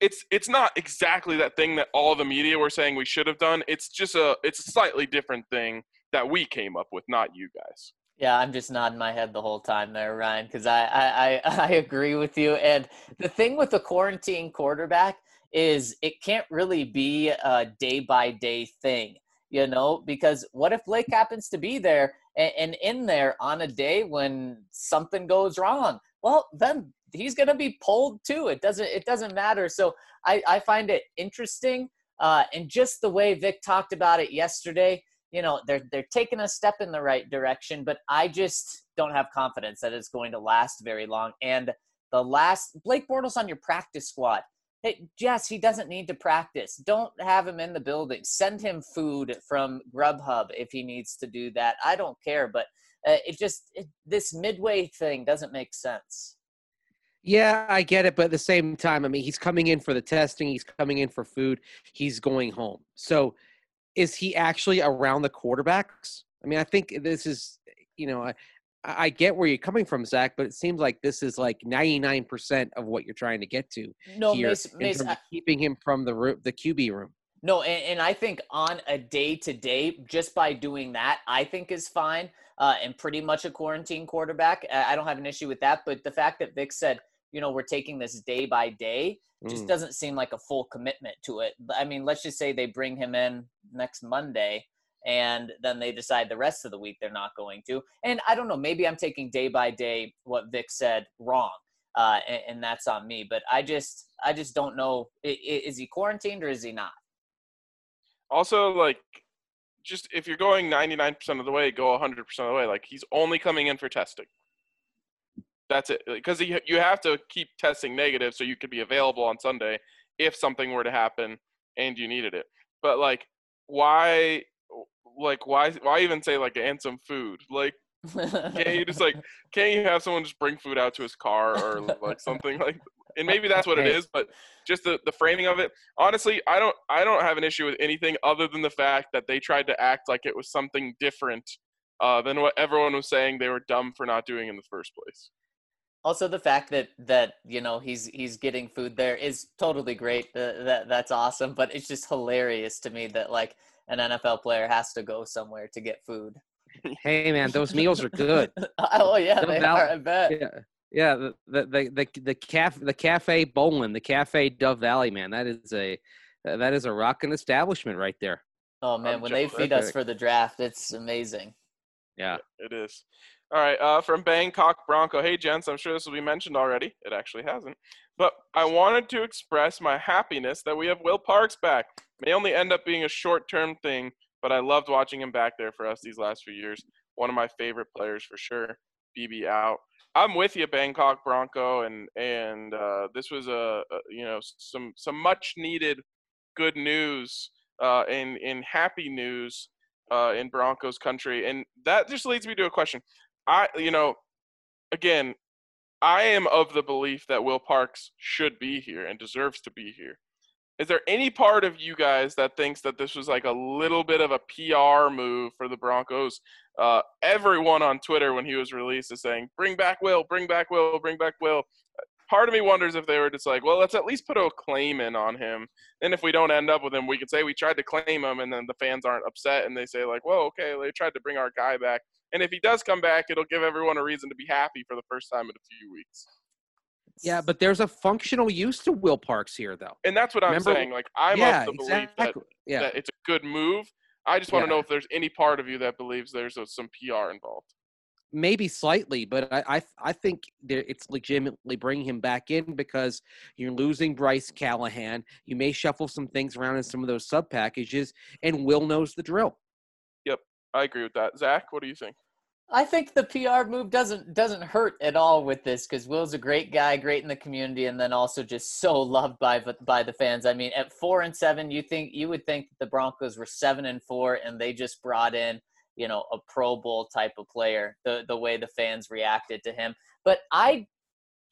it's not exactly that thing that all the media were saying we should have done. It's a slightly different thing that we came up with, not you guys. Yeah, I'm just nodding my head the whole time there, Ryan, because I agree with you. And the thing with the quarantine quarterback is it can't really be a day-by-day thing, you know, because what if Blake happens to be there and in there on a day when something goes wrong? Well, then he's going to be pulled too. It doesn't matter. So I find it interesting. And just the way Vic talked about it yesterday, you know, they're taking a step in the right direction, but I just don't have confidence that it's going to last very long. And Blake Bortles on your practice squad. Hey, yes, he doesn't need to practice. Don't have him in the building. Send him food from Grubhub if he needs to do that. I don't care, but this midway thing doesn't make sense. Yeah, I get it, but at the same time, I mean, he's coming in for the testing. He's coming in for food. He's going home. So is he actually around the quarterbacks? I mean, I think this is, you know, I get where you're coming from, Zach, but it seems like this is like 99% of what you're trying to get to. No, here, Mace, keeping him from the QB room. No, and I think on a day-to-day, just by doing that, I think is fine, and pretty much a quarantine quarterback. I don't have an issue with that, but the fact that Vic said, you know, we're taking this day by day, just doesn't seem like a full commitment to it. I mean, let's just say they bring him in next Monday and then they decide the rest of the week they're not going to. And I don't know, maybe I'm taking day by day what Vic said wrong, and that's on me. But I just don't know. Is he quarantined or is he not? Also, like, just if you're going 99% of the way, go 100% of the way. Like, he's only coming in for testing. That's it, because you have to keep testing negative so you could be available on Sunday if something were to happen and you needed it. But like, why even say like and some food? Like, can't you have someone just bring food out to his car or like something like? And maybe that's what it is, but just the framing of it. Honestly, I don't have an issue with anything other than the fact that they tried to act like it was something different than what everyone was saying they were dumb for not doing in the first place. Also, the fact that you know he's getting food there is totally great. That's awesome, but it's just hilarious to me that like an NFL player has to go somewhere to get food. Hey man, those meals are good. Oh yeah, they are. I bet. Yeah. The Cafe Dove Valley, man. That is a rockin' establishment right there. Oh man, when they feed us for the draft, it's amazing. Yeah, it is. All right, from Bangkok Bronco. Hey, gents, I'm sure this will be mentioned already. It actually hasn't. But I wanted to express my happiness that we have Will Parks back. It may only end up being a short-term thing, but I loved watching him back there for us these last few years. One of my favorite players for sure. BB out. I'm with you, Bangkok Bronco, and this was some much needed good news and happy news in Broncos country, and that just leads me to a question. I am of the belief that Will Parks should be here and deserves to be here. Is there any part of you guys that thinks that this was like a little bit of a PR move for the Broncos? Everyone on Twitter when he was released is saying, bring back Will, bring back Will, bring back Will. Part of me wonders if they were just like, well, let's at least put a claim in on him. Then if we don't end up with him, we could say we tried to claim him, and then the fans aren't upset and they say like, well, okay, they tried to bring our guy back. And if he does come back, it'll give everyone a reason to be happy for the first time in a few weeks. Yeah, but there's a functional use to Will Parks here, though. And that's what I'm saying. Like, I'm of the belief that it's a good move. I just want to know if there's any part of you that believes there's some PR involved. Maybe slightly, but I think it's legitimately bringing him back in because you're losing Bryce Callahan. You may shuffle some things around in some of those sub packages, and Will knows the drill. Yep, I agree with that. Zach, what do you think? I think the PR move doesn't hurt at all with this because Will's a great guy, great in the community, and then also just so loved by the fans. I mean, at 4-7, you would think that the Broncos were 7-4, and they just brought in a Pro Bowl type of player. The way the fans reacted to him, but I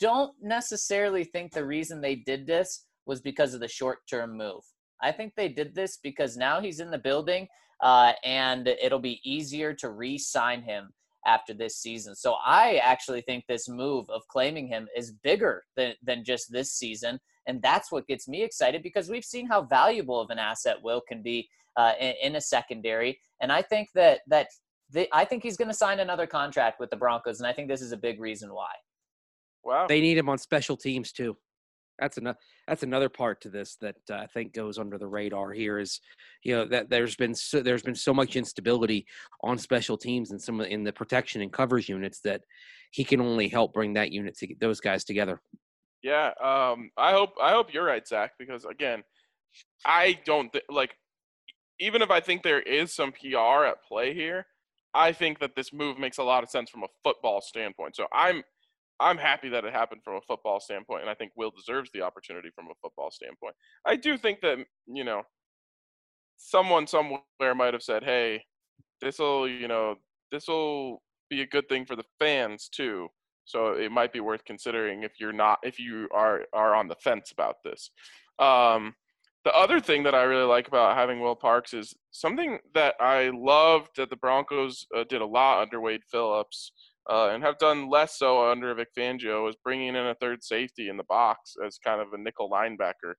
don't necessarily think the reason they did this was because of the short-term move. I think they did this because now he's in the building, and it'll be easier to re-sign him after this season. So I actually think this move of claiming him is bigger than just this season. And that's what gets me excited because we've seen how valuable of an asset Will can be in a secondary. And I think that he's going to sign another contract with the Broncos. And I think this is a big reason why. Wow. They need him on special teams too. That's another part to this that I think goes under the radar here is, that there's been so much instability on special teams and in the protection and covers units that he can only help bring that unit to get those guys together. Yeah, I hope you're right, Zach, because again, I don't even if I think there is some PR at play here, I think that this move makes a lot of sense from a football standpoint. So I'm happy that it happened from a football standpoint, and I think Will deserves the opportunity from a football standpoint. I do think that, someone somewhere might have said, hey, this'll be a good thing for the fans too. So it might be worth considering if you are on the fence about this. The other thing that I really like about having Will Parks is something that I loved that the Broncos did a lot under Wade Phillips, and have done less so under Vic Fangio, is bringing in a third safety in the box as kind of a nickel linebacker.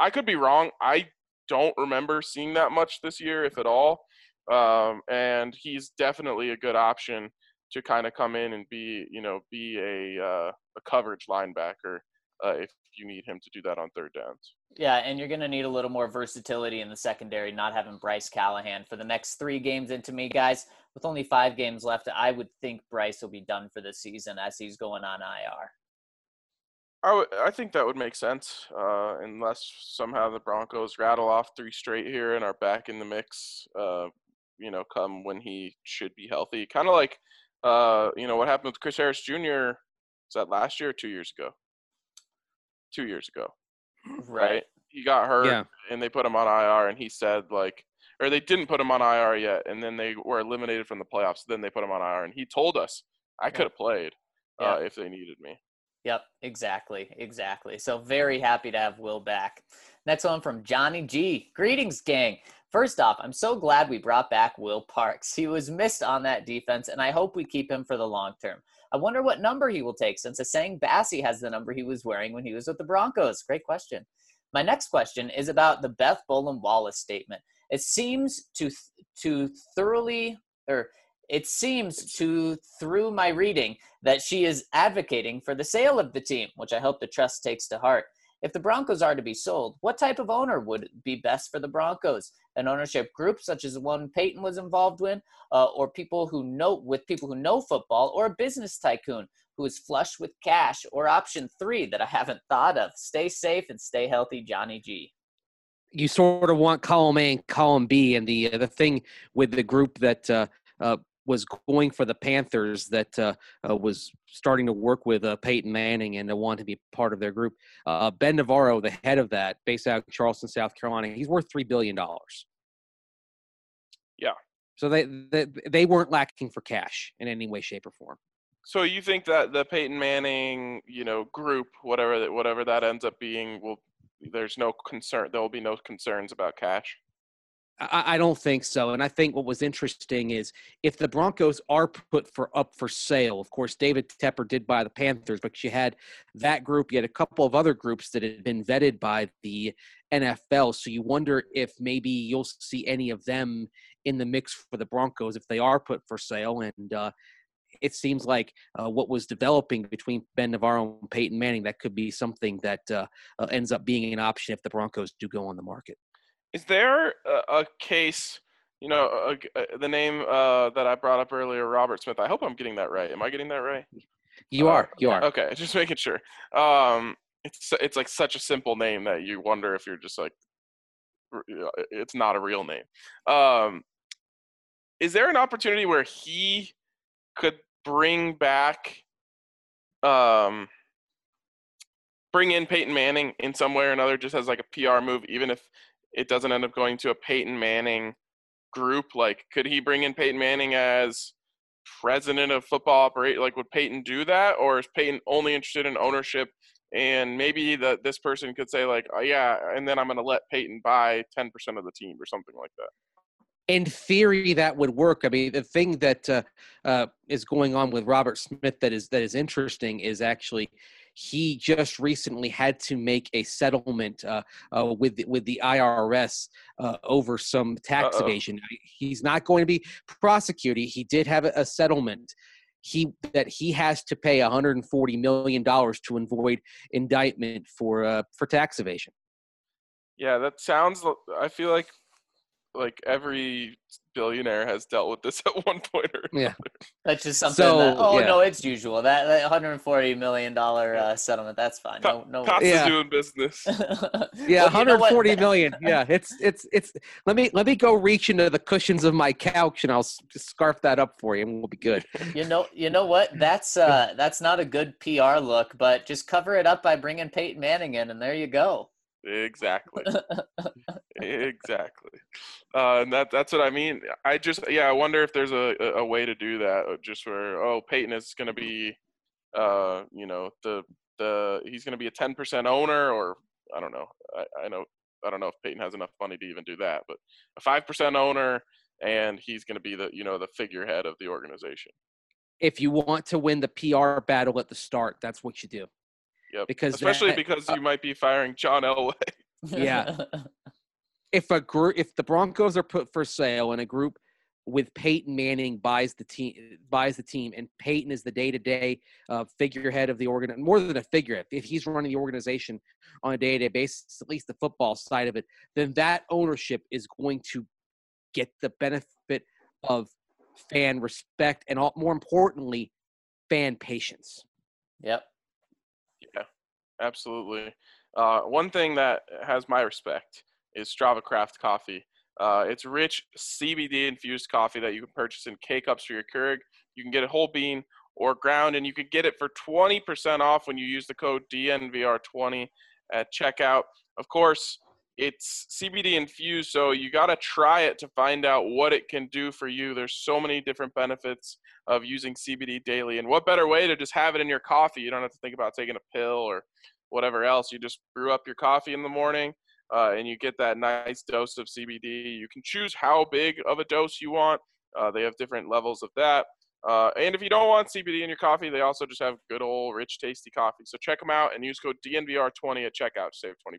I could be wrong. I don't remember seeing that much this year, if at all. And he's definitely a good option to kind of come in and be a coverage linebacker if you need him to do that on third downs. Yeah, and you're going to need a little more versatility in the secondary, not having Bryce Callahan for the next 3 games. And to me, guys, with only 5 games left, I would think Bryce will be done for the season as he's going on IR. I think that would make sense, unless somehow the Broncos rattle off 3 straight here and are back in the mix, come when he should be healthy. Kind of like, what happened with Chris Harris Jr. Was that last year or 2 years ago? 2 years ago, right? He got hurt, and they put him on IR, and he said or they didn't put him on IR yet, and then they were eliminated from the playoffs. Then they put him on IR, and he told us, I could have played if they needed me. Yep, exactly. So very happy to have Will back. Next one from Johnny G. Greetings, gang. First off, I'm so glad we brought back Will Parks. He was missed on that defense, and I hope we keep him for the long term. I wonder what number he will take since Asang Bassey has the number he was wearing when he was with the Broncos. Great question. My next question is about the Beth Bowlen Wallace statement. It seems through my reading that she is advocating for the sale of the team, which I hope the trust takes to heart. If the Broncos are to be sold, what type of owner would be best for the Broncos? An ownership group such as the one Peyton was involved in, or people who know football, or a business tycoon who is flush with cash, or option 3 that I haven't thought of. Stay safe and stay healthy, Johnny G. You sort of want column A and column B, and the thing with the group that was going for the Panthers that was starting to work with Peyton Manning and wanted to be part of their group. Ben Navarro, the head of that, based out of Charleston, South Carolina, he's worth $3 billion. Yeah. So they weren't lacking for cash in any way, shape, or form. So you think that the Peyton Manning, group, whatever that ends up being, there's no concern. There will be no concerns about cash. I don't think so. And I think what was interesting is if the Broncos are up for sale, of course, David Tepper did buy the Panthers, but you had that group, you had a couple of other groups that had been vetted by the NFL. So you wonder if maybe you'll see any of them in the mix for the Broncos if they are put for sale. And it seems like what was developing between Ben Navarro and Peyton Manning, that could be something that ends up being an option if the Broncos do go on the market. Is there a case, the name that I brought up earlier, Robert Smith? I hope I'm getting that right. Am I getting that right? You are. Okay, just making sure. It's like such a simple name that you wonder if you're just like, it's not a real name. Is there an opportunity where he could bring in Peyton Manning in some way or another, just as like a PR move, even if it doesn't end up going to a Peyton Manning group? Like, could he bring in Peyton Manning as president of football operation? Like, would Peyton do that? Or is Peyton only interested in ownership? And maybe this person could say, like, oh, yeah, and then I'm going to let Peyton buy 10% of the team or something like that. In theory, that would work. I mean, the thing that is going on with Robert Smith that is interesting is actually he just recently had to make a settlement with the IRS over some tax evasion. He's not going to be prosecuted. He did have a settlement that he has to pay $140 million to avoid indictment for tax evasion. Yeah, that sounds. I feel like every billionaire has dealt with this at one point or another. Yeah. That's just something no, it's usual. That $140 million settlement, that's fine. No cost of doing business. Yeah, well, $140 million. Yeah, it's let me go reach into the cushions of my couch and I'll scarf that up for you and we'll be good. You know what? That's not a good PR look, but just cover it up by bringing Peyton Manning in and there you go. Exactly. And that's what I mean. I just, I wonder if there's a way to do that, just where, Peyton is going to be, he's going to be a 10% owner, or I don't know. I don't know if Peyton has enough money to even do that, but a 5% owner, and he's going to be the figurehead of the organization. If you want to win the PR battle at the start, that's what you do. Yep. Because you might be firing John Elway. Yeah. If the Broncos are put for sale and a group with Peyton Manning buys the team, and Peyton is the day-to-day figurehead of the organization, more than a figurehead, if he's running the organization on a day-to-day basis, at least the football side of it, then that ownership is going to get the benefit of fan respect and, more importantly, fan patience. Yep. Yeah, absolutely. One thing that has my respect is Strava Craft Coffee. It's rich CBD-infused coffee that you can purchase in K-Cups for your Keurig. You can get it whole bean or ground, and you can get it for 20% off when you use the code DNVR20 at checkout. Of course, it's CBD-infused, so you got to try it to find out what it can do for you. There's so many different benefits of using CBD daily, and what better way to just have it in your coffee? You don't have to think about taking a pill or whatever else. You just brew up your coffee in the morning, and you get that nice dose of CBD. You can choose how big of a dose you want. They have different levels of that. And if you don't want CBD in your coffee, they also just have good old rich, tasty coffee. So check them out and use code DNVR20 at checkout to save 20%.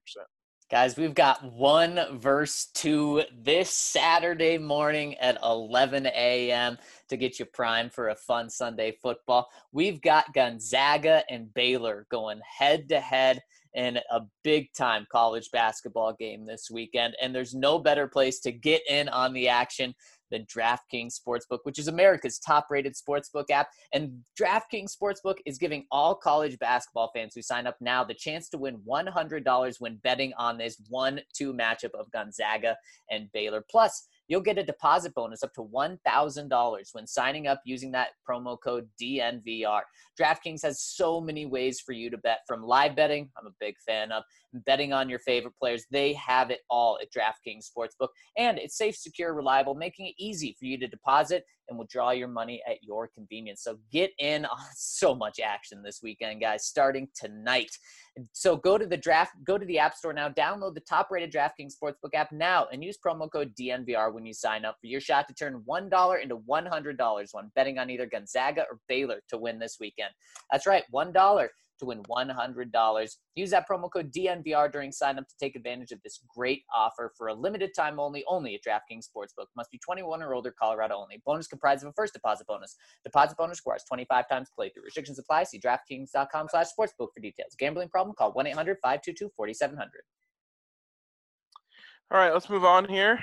Guys, we've got 1 vs. 2 this Saturday morning at 11 a.m. to get you primed for a fun Sunday football. We've got Gonzaga and Baylor going head-to-head in a big-time college basketball game this weekend, and there's no better place to get in on the action than DraftKings Sportsbook, which is America's top-rated sportsbook app. And DraftKings Sportsbook is giving all college basketball fans who sign up now the chance to win $100 when betting on this 1-2 matchup of Gonzaga and Baylor. Plus, you'll get a deposit bonus up to $1,000 when signing up using that promo code DNVR. DraftKings has so many ways for you to bet, from live betting, I'm a big fan of, betting on your favorite players. They have it all at DraftKings Sportsbook, and it's safe, secure, reliable, making it easy for you to deposit and withdraw your money at your convenience. So get in on so much action this weekend, guys, starting tonight. So go to the App Store now, download the top-rated DraftKings Sportsbook app now, and use promo code DNVR when you sign up for your shot to turn $1 into $100 when betting on either Gonzaga or Baylor to win this weekend. That's right, $1 to win $100. Use that promo code DNVR during sign-up to take advantage of this great offer for a limited time only at DraftKings Sportsbook. Must be 21 or older, Colorado only. Bonus comprised of a first deposit bonus. Deposit bonus requires 25 times playthrough. Restrictions apply. See DraftKings.com/sportsbook for details. Gambling problem? Call 1-800-522-4700. All right, let's move on here.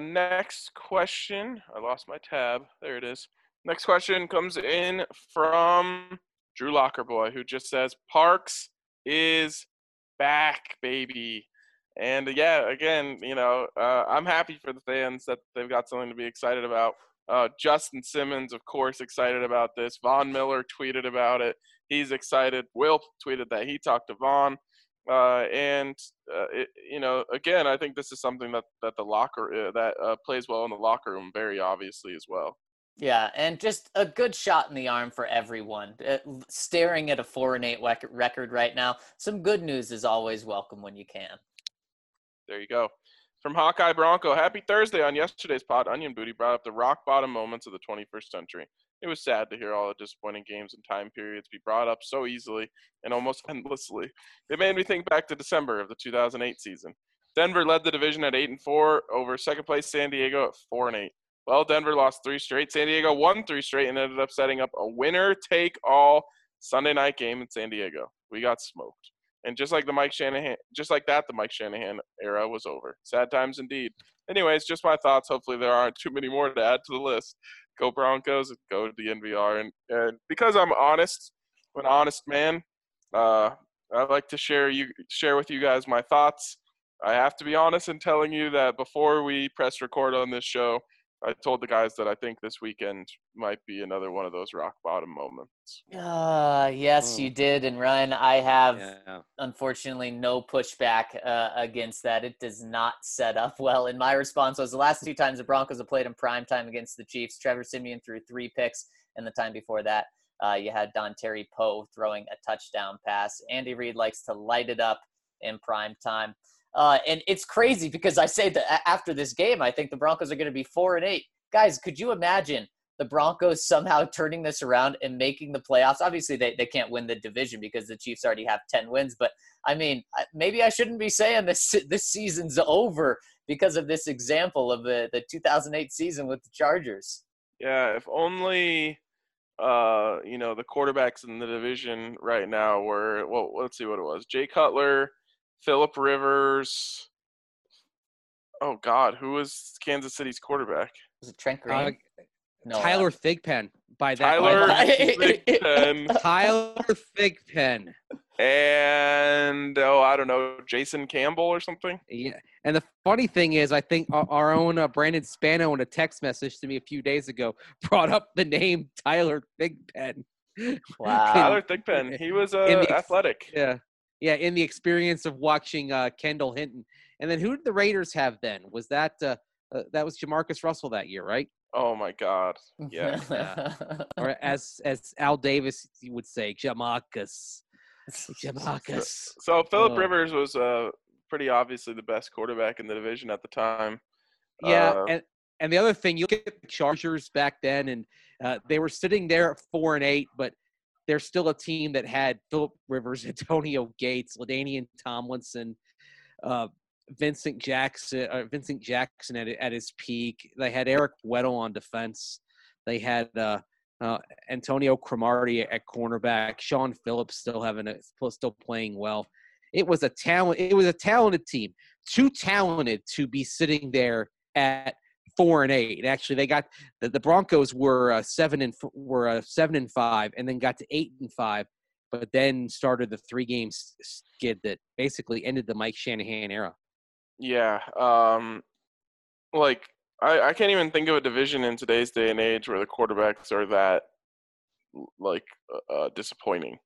Next question. I lost my tab. There it is. Next question comes in from Drew Locke, boy, who just says, Parks is back, baby. And, yeah, again, you know, I'm happy for the fans that they've got something to be excited about. Justin Simmons, of course, excited about this. Von Miller tweeted about it. He's excited. Will tweeted that he talked to Von. You know, again, I think this is something that the locker plays well in the locker room, very obviously as well. Yeah, and just a good shot in the arm for everyone. Staring at a 4-8 record right now, some good news is always welcome when you can. There you go. From Hawkeye Bronco, happy Thursday. On yesterday's pod, Onion Booty brought up the rock-bottom moments of the 21st century. It was sad to hear all the disappointing games and time periods be brought up so easily and almost endlessly. It made me think back to December of the 2008 season. Denver led the division at 8-4 over second-place San Diego at 4-8. Well, Denver lost 3 straight. San Diego won 3 straight and ended up setting up a winner-take-all Sunday night game in San Diego. We got smoked. And the Mike Shanahan era was over. Sad times indeed. Anyways, just my thoughts. Hopefully there aren't too many more to add to the list. Go Broncos and go DNVR. And because I'm honest, I'm an honest man, I like to share with you guys my thoughts. I have to be honest in telling you that before we press record on this show, I told the guys that I think this weekend might be another one of those rock bottom moments. Yes, you did. And Ryan, I have unfortunately no pushback against that. It does not set up well. And my response was the last 2 times the Broncos have played in prime time against the Chiefs, Trevor Siemian threw 3 picks. And the time before that, you had Dontari Poe throwing a touchdown pass. Andy Reid likes to light it up in prime time. And it's crazy because I say that after this game, I think the Broncos are going to be 4-8. Guys, could you imagine the Broncos somehow turning this around and making the playoffs? Obviously, they can't win the division because the Chiefs already have 10 wins. But, I mean, maybe I shouldn't be saying this season's over because of this example of the 2008 season with the Chargers. Yeah, if only, you know, the quarterbacks in the division right now were – well, let's see what it was. Jay Cutler – Philip Rivers. Oh, God. Who was Kansas City's quarterback? Was it Trent Green? No. Tyler Thigpen. Tyler Thigpen. And, I don't know, Jason Campbell or something? Yeah. And the funny thing is, I think our own Brandon Spano in a text message to me a few days ago brought up the name Tyler Thigpen. Wow. Tyler Thigpen. He was athletic. Yeah. Yeah, in the experience of watching Kendall Hinton. And then who did the Raiders have then? Was that that was Jamarcus Russell that year, right? Oh, my God. Yeah. Or as Al Davis would say, Jamarcus. So Philip Rivers was pretty obviously the best quarterback in the division at the time. Yeah, and the other thing, you look at the Chargers back then, and they were sitting there at 4-8, but they're still a team that had Philip Rivers, Antonio Gates, LaDainian Tomlinson, Vincent Jackson at his peak. They had Eric Weddle on defense. They had Antonio Cromartie at cornerback. Sean Phillips still playing well. It was a talented team, too talented to be sitting there at 4-8. Actually, they got the Broncos were 7-5, and then got to 8-5, but then started the 3-game skid that basically ended the Mike Shanahan era. Yeah, like I can't even think of a division in today's day and age where the quarterbacks are that, like, disappointing.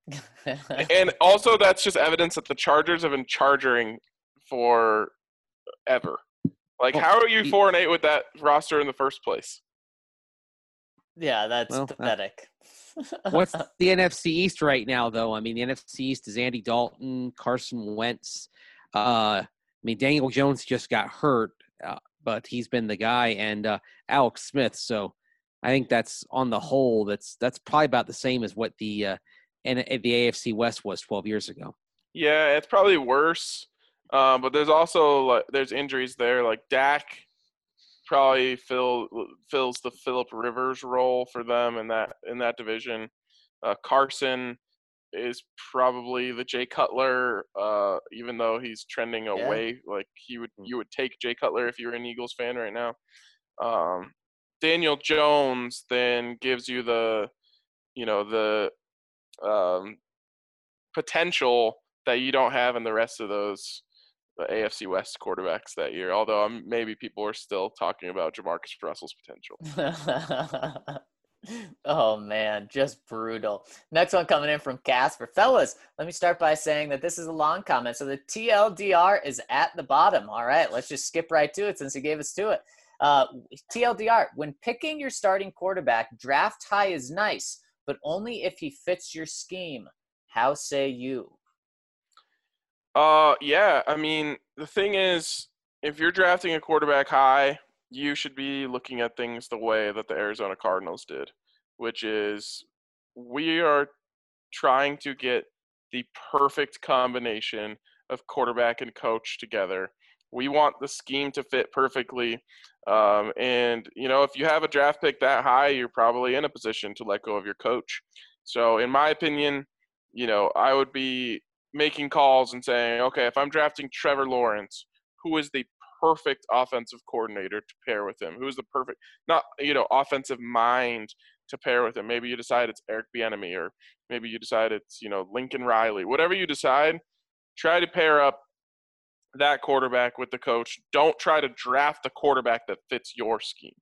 And also that's just evidence that the Chargers have been charging for ever. Like, how are you 4-8 with that roster in the first place? Yeah, that's pathetic. What's the NFC East right now, though? I mean, the NFC East is Andy Dalton, Carson Wentz. I mean, Daniel Jones just got hurt, but he's been the guy, and Alex Smith. So I think that's, on the whole, that's probably about the same as what the AFC West was 12 years ago. Yeah, it's probably worse. But there's also there's injuries there. Like Dak probably fills the Philip Rivers role for them in that division. Carson is probably the Jay Cutler, even though he's trending away. Like you would take Jay Cutler if you were an Eagles fan right now. Daniel Jones then gives you the potential that you don't have in the rest of those. The AFC West quarterbacks that year, although maybe people are still talking about Jamarcus Russell's potential. Oh, man, just brutal. Next one coming in from Casper. Fellas, let me start by saying that this is a long comment, so the TLDR is at the bottom. All right, let's just skip right to it since he gave us to it. TLDR, when picking your starting quarterback, draft high is nice, but only if he fits your scheme. How say you? Yeah, I mean, the thing is, if you're drafting a quarterback high, you should be looking at things the way that the Arizona Cardinals did, which is we are trying to get the perfect combination of quarterback and coach together. We want the scheme to fit perfectly. And, you know, if you have a draft pick that high, you're probably in a position to let go of your coach. So, in my opinion, you know, I would be making calls and saying, okay, if I'm drafting Trevor Lawrence, who is the perfect offensive coordinator to pair with him? Who is the perfect, not, you know, offensive mind to pair with him? Maybe you decide it's Eric Bieniemy, or maybe you decide it's, you know, Lincoln Riley. Whatever you decide, try to pair up that quarterback with the coach. Don't try to draft the quarterback that fits your scheme.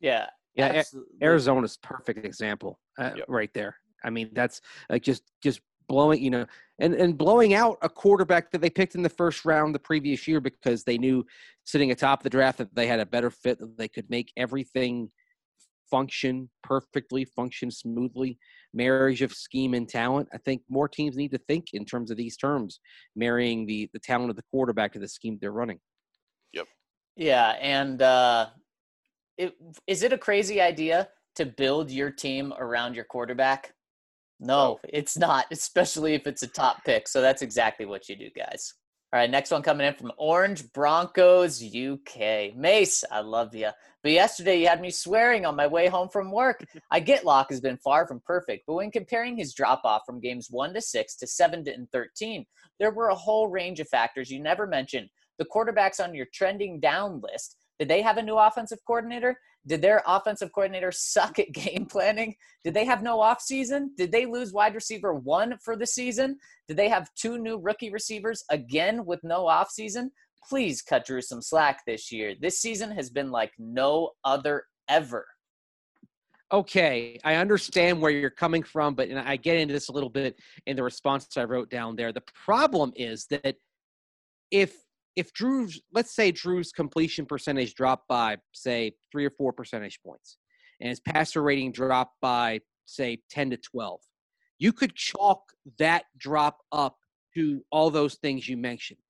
Yeah, absolutely. Arizona's perfect example right there. I mean, that's like just blowing, you know, and blowing out a quarterback that they picked in the first round the previous year because they knew sitting atop the draft that they had a better fit, that they could make everything function perfectly, function smoothly. Marriage of scheme and talent. I think more teams need to think in terms of these terms, marrying the talent of the quarterback to the scheme they're running. Yep. Yeah, and is it a crazy idea to build your team around your quarterback? No, it's not, especially if it's a top pick. So that's exactly what you do, guys. All right, next one coming in from Orange Broncos UK. Mace, I love you. But yesterday you had me swearing on my way home from work. I get Locke has been far from perfect, but when comparing his drop-off from games 1-6 to 7-13, there were a whole range of factors you never mentioned. The quarterbacks on your trending down list, did they have a new offensive coordinator? Did their offensive coordinator suck at game planning? Did they have no offseason? Did they lose wide receiver 1 for the season? Did they have 2 new rookie receivers again with no offseason? Please cut Drew some slack this year. This season has been like no other ever. Okay, I understand where you're coming from, but and I get into this a little bit in the response I wrote down there. The problem is that if Drew's, let's say Drew's completion percentage dropped by, say, 3 or 4 percentage points, and his passer rating dropped by, say, 10 to 12, you could chalk that drop up to all those things you mentioned.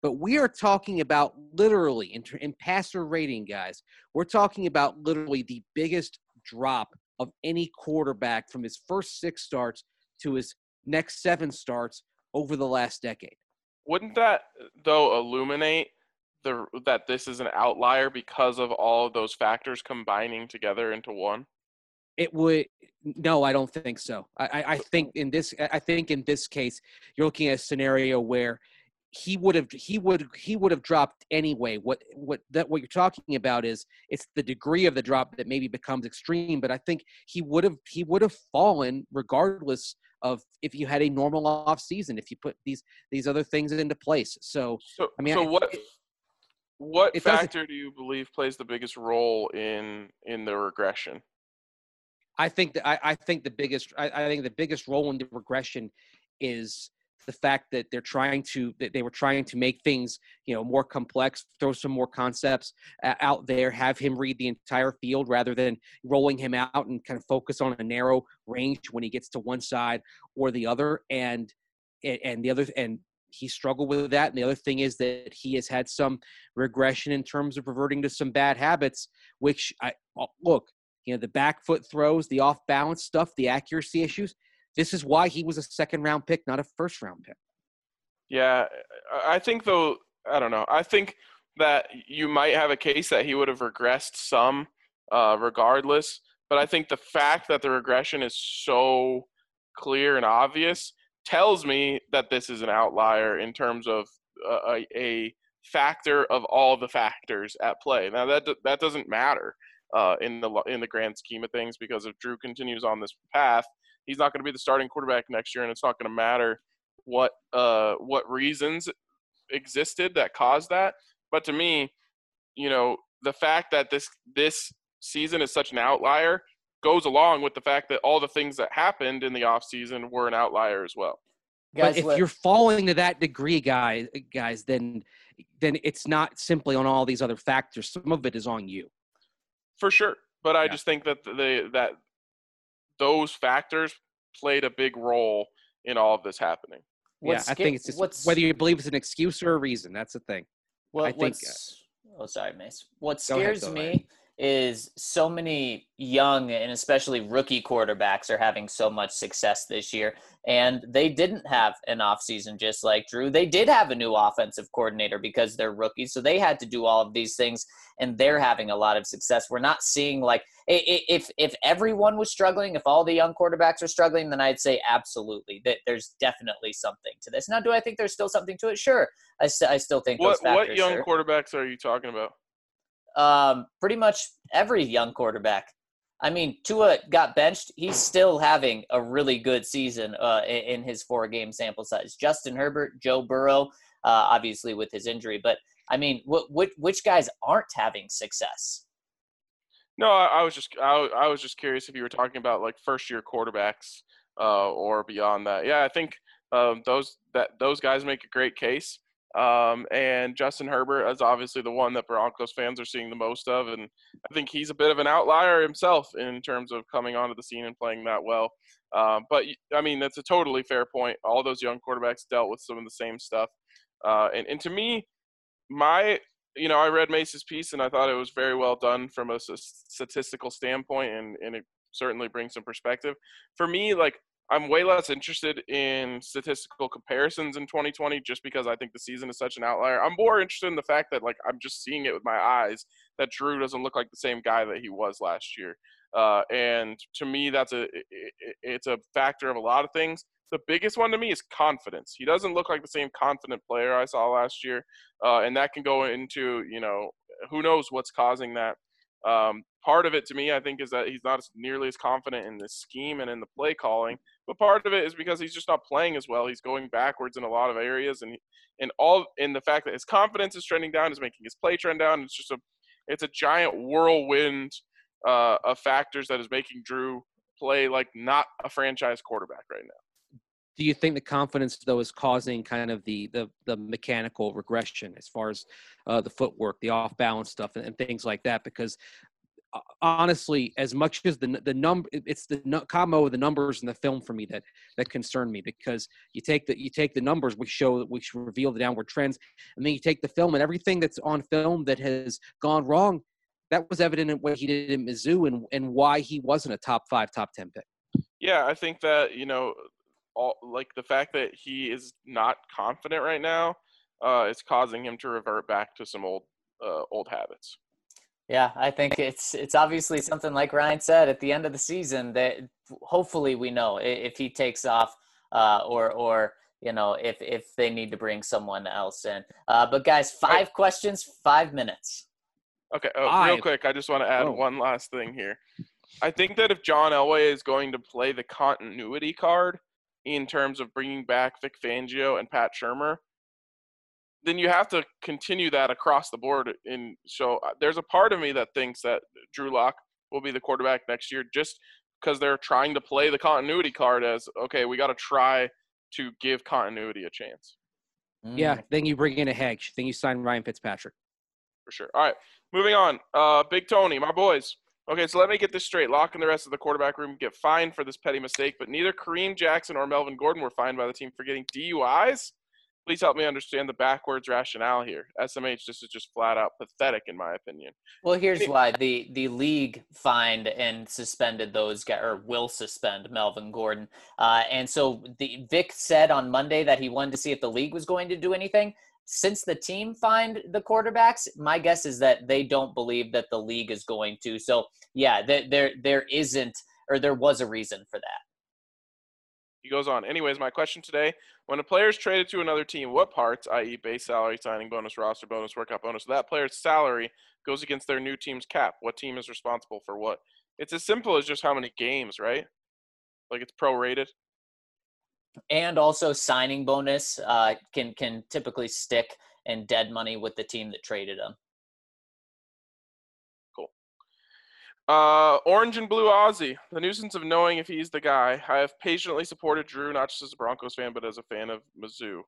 But we are talking about literally, in passer rating, guys, we're talking about literally the biggest drop of any quarterback from his first 6 starts to his next 7 starts over the last decade. Wouldn't that, though, illuminate that this is an outlier because of all of those factors combining together into one? It would. No, I don't think so. I think in this case, you're looking at a scenario where he would have dropped anyway. What you're talking about is it's the degree of the drop that maybe becomes extreme. But I think he would have fallen regardless of if you had a normal off season, if you put these other things into place. So what What factor do you believe plays the biggest role in the regression? I think the biggest role in the regression is the fact that they were trying to make things, you know, more complex, throw some more concepts out there, have him read the entire field rather than rolling him out and kind of focus on a narrow range when he gets to one side or the other. And he struggled with that. And the other thing is that he has had some regression in terms of reverting to some bad habits, which the back foot throws, the off balance stuff, the accuracy issues. This is why he was a second round pick, not a first round pick. Yeah. I think though, I don't know. I think that you might have a case that he would have regressed some regardless, but I think the fact that the regression is so clear and obvious tells me that this is an outlier in terms of a factor of all the factors at play. Now that doesn't matter in the grand scheme of things, because if Drew continues on this path, he's not going to be the starting quarterback next year, and it's not going to matter what reasons existed that caused that. But to me, you know, the fact that this season is such an outlier goes along with the fact that all the things that happened in the offseason were an outlier as well. Guys, but if you're falling to that degree, guys, then it's not simply on all these other factors. Some of it is on you. For sure. But I just think that those factors played a big role in all of this happening. I think it's just whether you believe it's an excuse or a reason. That's the thing. Well, I think. Sorry, Mace. What scares me is so many young and especially rookie quarterbacks are having so much success this year, and they didn't have an offseason just like Drew. They did have a new offensive coordinator because they're rookies, so they had to do all of these things, and they're having a lot of success. We're not seeing like if everyone was struggling, if all the young quarterbacks are struggling, then I'd say absolutely that there's definitely something to this. Now, do I think there's still something to it? Sure. I still think those factors. What young quarterbacks are you talking about? Pretty much every young quarterback. I mean, Tua got benched. He's still having a really good season in his 4-game sample size. Justin Herbert, Joe Burrow, obviously with his injury. But, I mean, which guys aren't having success? No, I was just curious if you were talking about, like, first-year quarterbacks or beyond that. Yeah, I think those guys make a great case. And Justin Herbert is obviously the one that Broncos fans are seeing the most of, and I think he's a bit of an outlier himself in terms of coming onto the scene and playing that well. But, I mean, that's a totally fair point. All those young quarterbacks dealt with some of the same stuff. And to me, I read Mace's piece, and I thought it was very well done from a statistical standpoint, and it certainly brings some perspective. For me, I'm way less interested in statistical comparisons in 2020 just because I think the season is such an outlier. I'm more interested in the fact that, I'm just seeing it with my eyes, that Drew doesn't look like the same guy that he was last year. And to me, it's a factor of a lot of things. The biggest one to me is confidence. He doesn't look like the same confident player I saw last year, and that can go into, who knows what's causing that. Part of it to me, I think, is that he's not nearly as confident in this scheme and in the play calling, but part of it is because he's just not playing as well. He's going backwards in a lot of areas, and the fact that his confidence is trending down is making his play trend down. It's just a giant whirlwind of factors that is making Drew play like not a franchise quarterback right now. Do you think the confidence, though, is causing kind of the mechanical regression as far as the footwork, the off-balance stuff, and things like that? Because honestly, as much as the number, it's the combo of the numbers and the film for me that concern me, because you take the numbers which reveal the downward trends, and then you take the film and everything that's on film that has gone wrong. That was evident in what he did in Mizzou and why he wasn't a top 5, top 10 pick. Yeah, I think that the fact that he is not confident right now is causing him to revert back to some old habits. Yeah, I think it's obviously something like Ryan said at the end of the season that hopefully we know if he takes off or if they need to bring someone else in. But guys, 5 questions, 5 minutes. Okay, real quick, I just want to add one last thing here. I think that if John Elway is going to play the continuity card in terms of bringing back Vic Fangio and Pat Shurmur, then you have to continue that across the board. And so there's a part of me that thinks that Drew Locke will be the quarterback next year just because they're trying to play the continuity card as, okay, we got to try to give continuity a chance. Yeah, then you bring in a hedge. Then you sign Ryan Fitzpatrick. For sure. All right, moving on. Big Tony, my boys. Okay, so let me get this straight. Locke and the rest of the quarterback room get fined for this petty mistake, but neither Kareem Jackson or Melvin Gordon were fined by the team for getting DUIs? Please help me understand the backwards rationale here. SMH, this is just flat out pathetic in my opinion. Well, here's why. The league fined and suspended those guys, or will suspend Melvin Gordon. And so Vic said on Monday that he wanted to see if the league was going to do anything. Since the team fined the quarterbacks, my guess is that they don't believe that the league is going to. So, yeah, there isn't, or there was a reason for that. He goes on. Anyways, my question today, when a player is traded to another team, what parts, i.e. base salary, signing bonus, roster bonus, workout bonus, that player's salary goes against their new team's cap? What team is responsible for what? It's as simple as just how many games, right? Like it's prorated. And also signing bonus can typically stick in dead money with the team that traded them. Orange and Blue Aussie, the nuisance of knowing if he's the guy. I have patiently supported Drew, not just as a Broncos fan, but as a fan of Mizzou.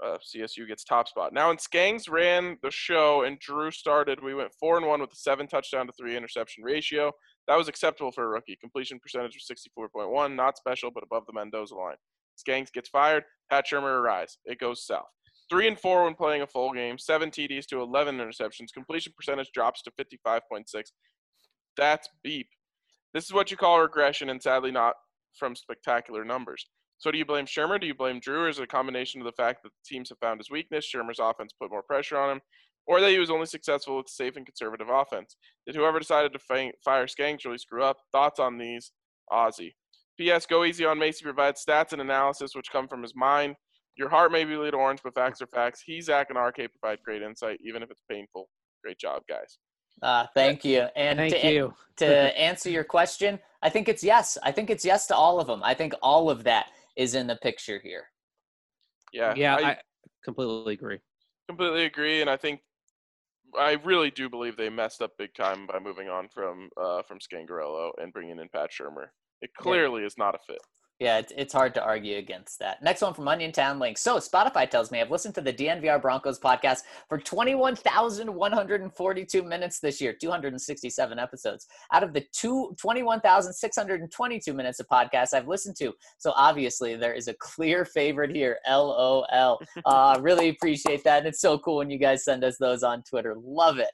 CSU gets top spot. Now when Skangs ran the show and Drew started, we went 4-1 with a 7-touchdown-to-3-interception ratio. That was acceptable for a rookie. Completion percentage was 64.1, not special, but above the Mendoza line. Skangs gets fired. Pat Shurmur arrives. It goes south. 3-4 when playing a full game. 7 TDs to 11 interceptions. Completion percentage drops to 55.6. That's beep. This is what you call regression, and sadly not from spectacular numbers. So do you blame Shurmur? Do you blame Drew? Or is it a combination of the fact that the teams have found his weakness, Shermer's offense put more pressure on him, or that he was only successful with safe and conservative offense? Did whoever decided to fire Skanks really screw up? Thoughts on these, Ozzy? P.S. Go Easy on Macy provides stats and analysis which come from his mind. Your heart may be lead orange, but facts are facts. He, Zach, and RK provide great insight, even if it's painful. Great job, guys. Thank you. And thank you. To answer your question, I think it's yes. I think it's yes to all of them. I think all of that is in the picture here. Yeah. Yeah, I completely agree. Completely agree. And I think I really do believe they messed up big time by moving on from Scangarello and bringing in Pat Shurmur. It clearly is not a fit. Yeah, it's hard to argue against that. Next one from Onion Town Link. So Spotify tells me I've listened to the DNVR Broncos podcast for 21,142 minutes this year, 267 episodes. Out of the 21,622 minutes of podcasts I've listened to. So obviously there is a clear favorite here, LOL. Really appreciate that. And it's so cool when you guys send us those on Twitter. Love it.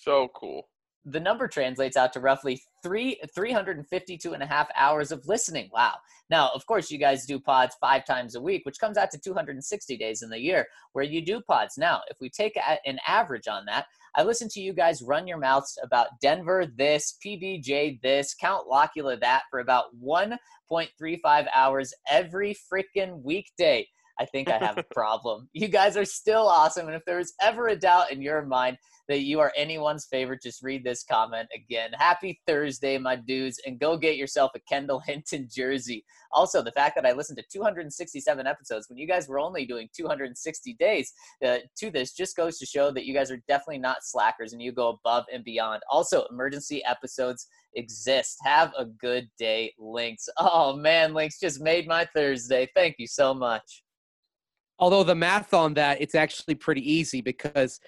So cool. The number translates out to roughly 352 and a half hours of listening. Wow. Now, of course, you guys do pods 5 times a week, which comes out to 260 days in the year where you do pods. Now, if we take an average on that, I listen to you guys run your mouths about Denver this, PBJ this, Count Locula that for about 1.35 hours every freaking weekday. I think I have a problem. You guys are still awesome. And if there was ever a doubt in your mind that you are anyone's favorite, just read this comment again. Happy Thursday, my dudes, and go get yourself a Kendall Hinton jersey. Also, the fact that I listened to 267 episodes when you guys were only doing 260 days to this just goes to show that you guys are definitely not slackers and you go above and beyond. Also, emergency episodes exist. Have a good day, Lynx. Oh, man, Lynx just made my Thursday. Thank you so much. Although the math on that, it's actually pretty easy because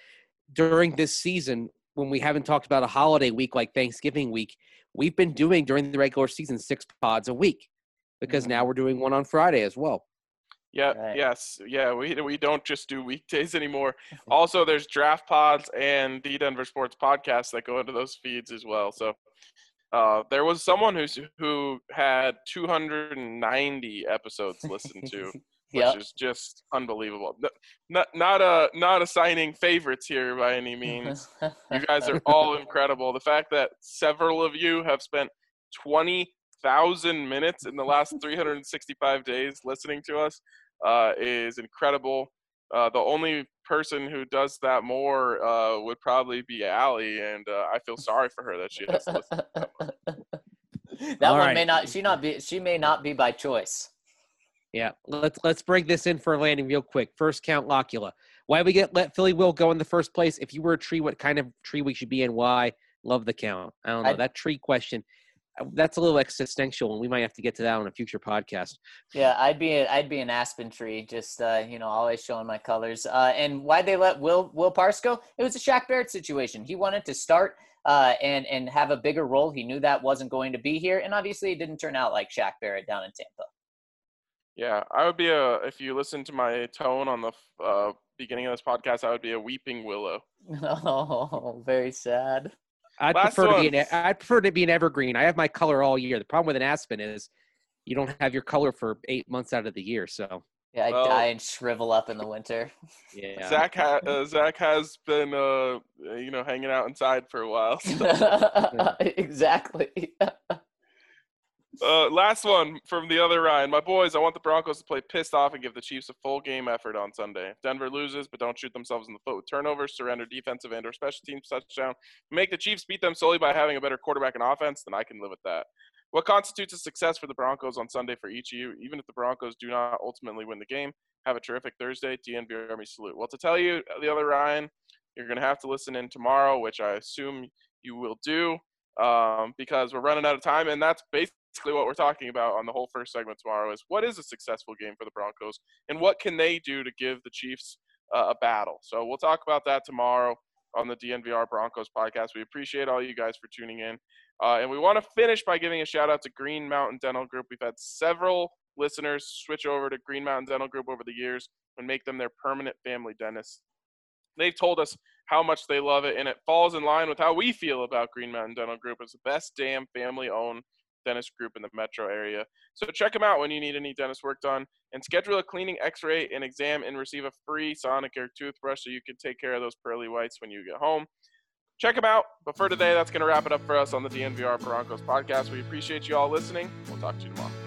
during this season, when we haven't talked about a holiday week like Thanksgiving week, we've been doing during the regular season 6 pods a week because now we're doing one on Friday as well. Yeah, right. Yes. Yeah, we don't just do weekdays anymore. Also, there's draft pods and the Denver Sports Podcast that go into those feeds as well. So there was someone who had 290 episodes listened to. Which is just unbelievable. Not assigning favorites here by any means. You guys are all incredible. The fact that several of you have spent 20,000 minutes in the last 365 days listening to us is incredible. The only person who does that more would probably be Allie, and I feel sorry for her that she has to listen to that one. She may not be by choice. Yeah, let's break this in for landing real quick. First, Count Locula. Why we get let Philly Will go in the first place? If you were a tree, what kind of tree we should be and why? Love the count. I don't know. That tree question, that's a little existential, and we might have to get to that on a future podcast. Yeah, I'd be an aspen tree, just always showing my colors. And why they let Will Parks go? It was a Shaq Barrett situation. He wanted to start and have a bigger role. He knew that wasn't going to be here, and obviously it didn't turn out like Shaq Barrett down in Tampa. Yeah, I would be if you listen to my tone on the beginning of this podcast, I would be a weeping willow. Oh, very sad. I'd prefer to be an evergreen. I have my color all year. The problem with an aspen is you don't have your color for 8 months out of the year. So yeah, I die and shrivel up in the winter. Yeah, Zach has been hanging out inside for a while. So. Exactly. Last one from the other Ryan. My boys, I want the Broncos to play pissed off and give the Chiefs a full game effort on Sunday. If Denver loses, but don't shoot themselves in the foot with turnovers, surrender defensive and or special teams touchdown. Make the Chiefs beat them solely by having a better quarterback and offense, then I can live with that. What constitutes a success for the Broncos on Sunday for each of you, even if the Broncos do not ultimately win the game? Have a terrific Thursday. DNVR Army salute. Well, to tell you, the other Ryan, you're going to have to listen in tomorrow, which I assume you will do. Because we're running out of time, and that's basically what we're talking about on the whole first segment tomorrow is what is a successful game for the Broncos, and what can they do to give the Chiefs a battle. So we'll talk about that tomorrow on the DNVR Broncos podcast. We appreciate all you guys for tuning in. And we want to finish by giving a shout-out to Green Mountain Dental Group. We've had several listeners switch over to Green Mountain Dental Group over the years and make them their permanent family dentist. They've told us how much they love it, and it falls in line with how we feel about Green Mountain Dental Group as the best damn family-owned dentist group in the metro area. So check them out when you need any dentist work done, and schedule a cleaning, x-ray, and exam, and receive a free Sonicare toothbrush so you can take care of those pearly whites when you get home. Check them out. But for today, that's going to wrap it up for us on the DNVR Broncos podcast. We appreciate you all listening. We'll talk to you tomorrow.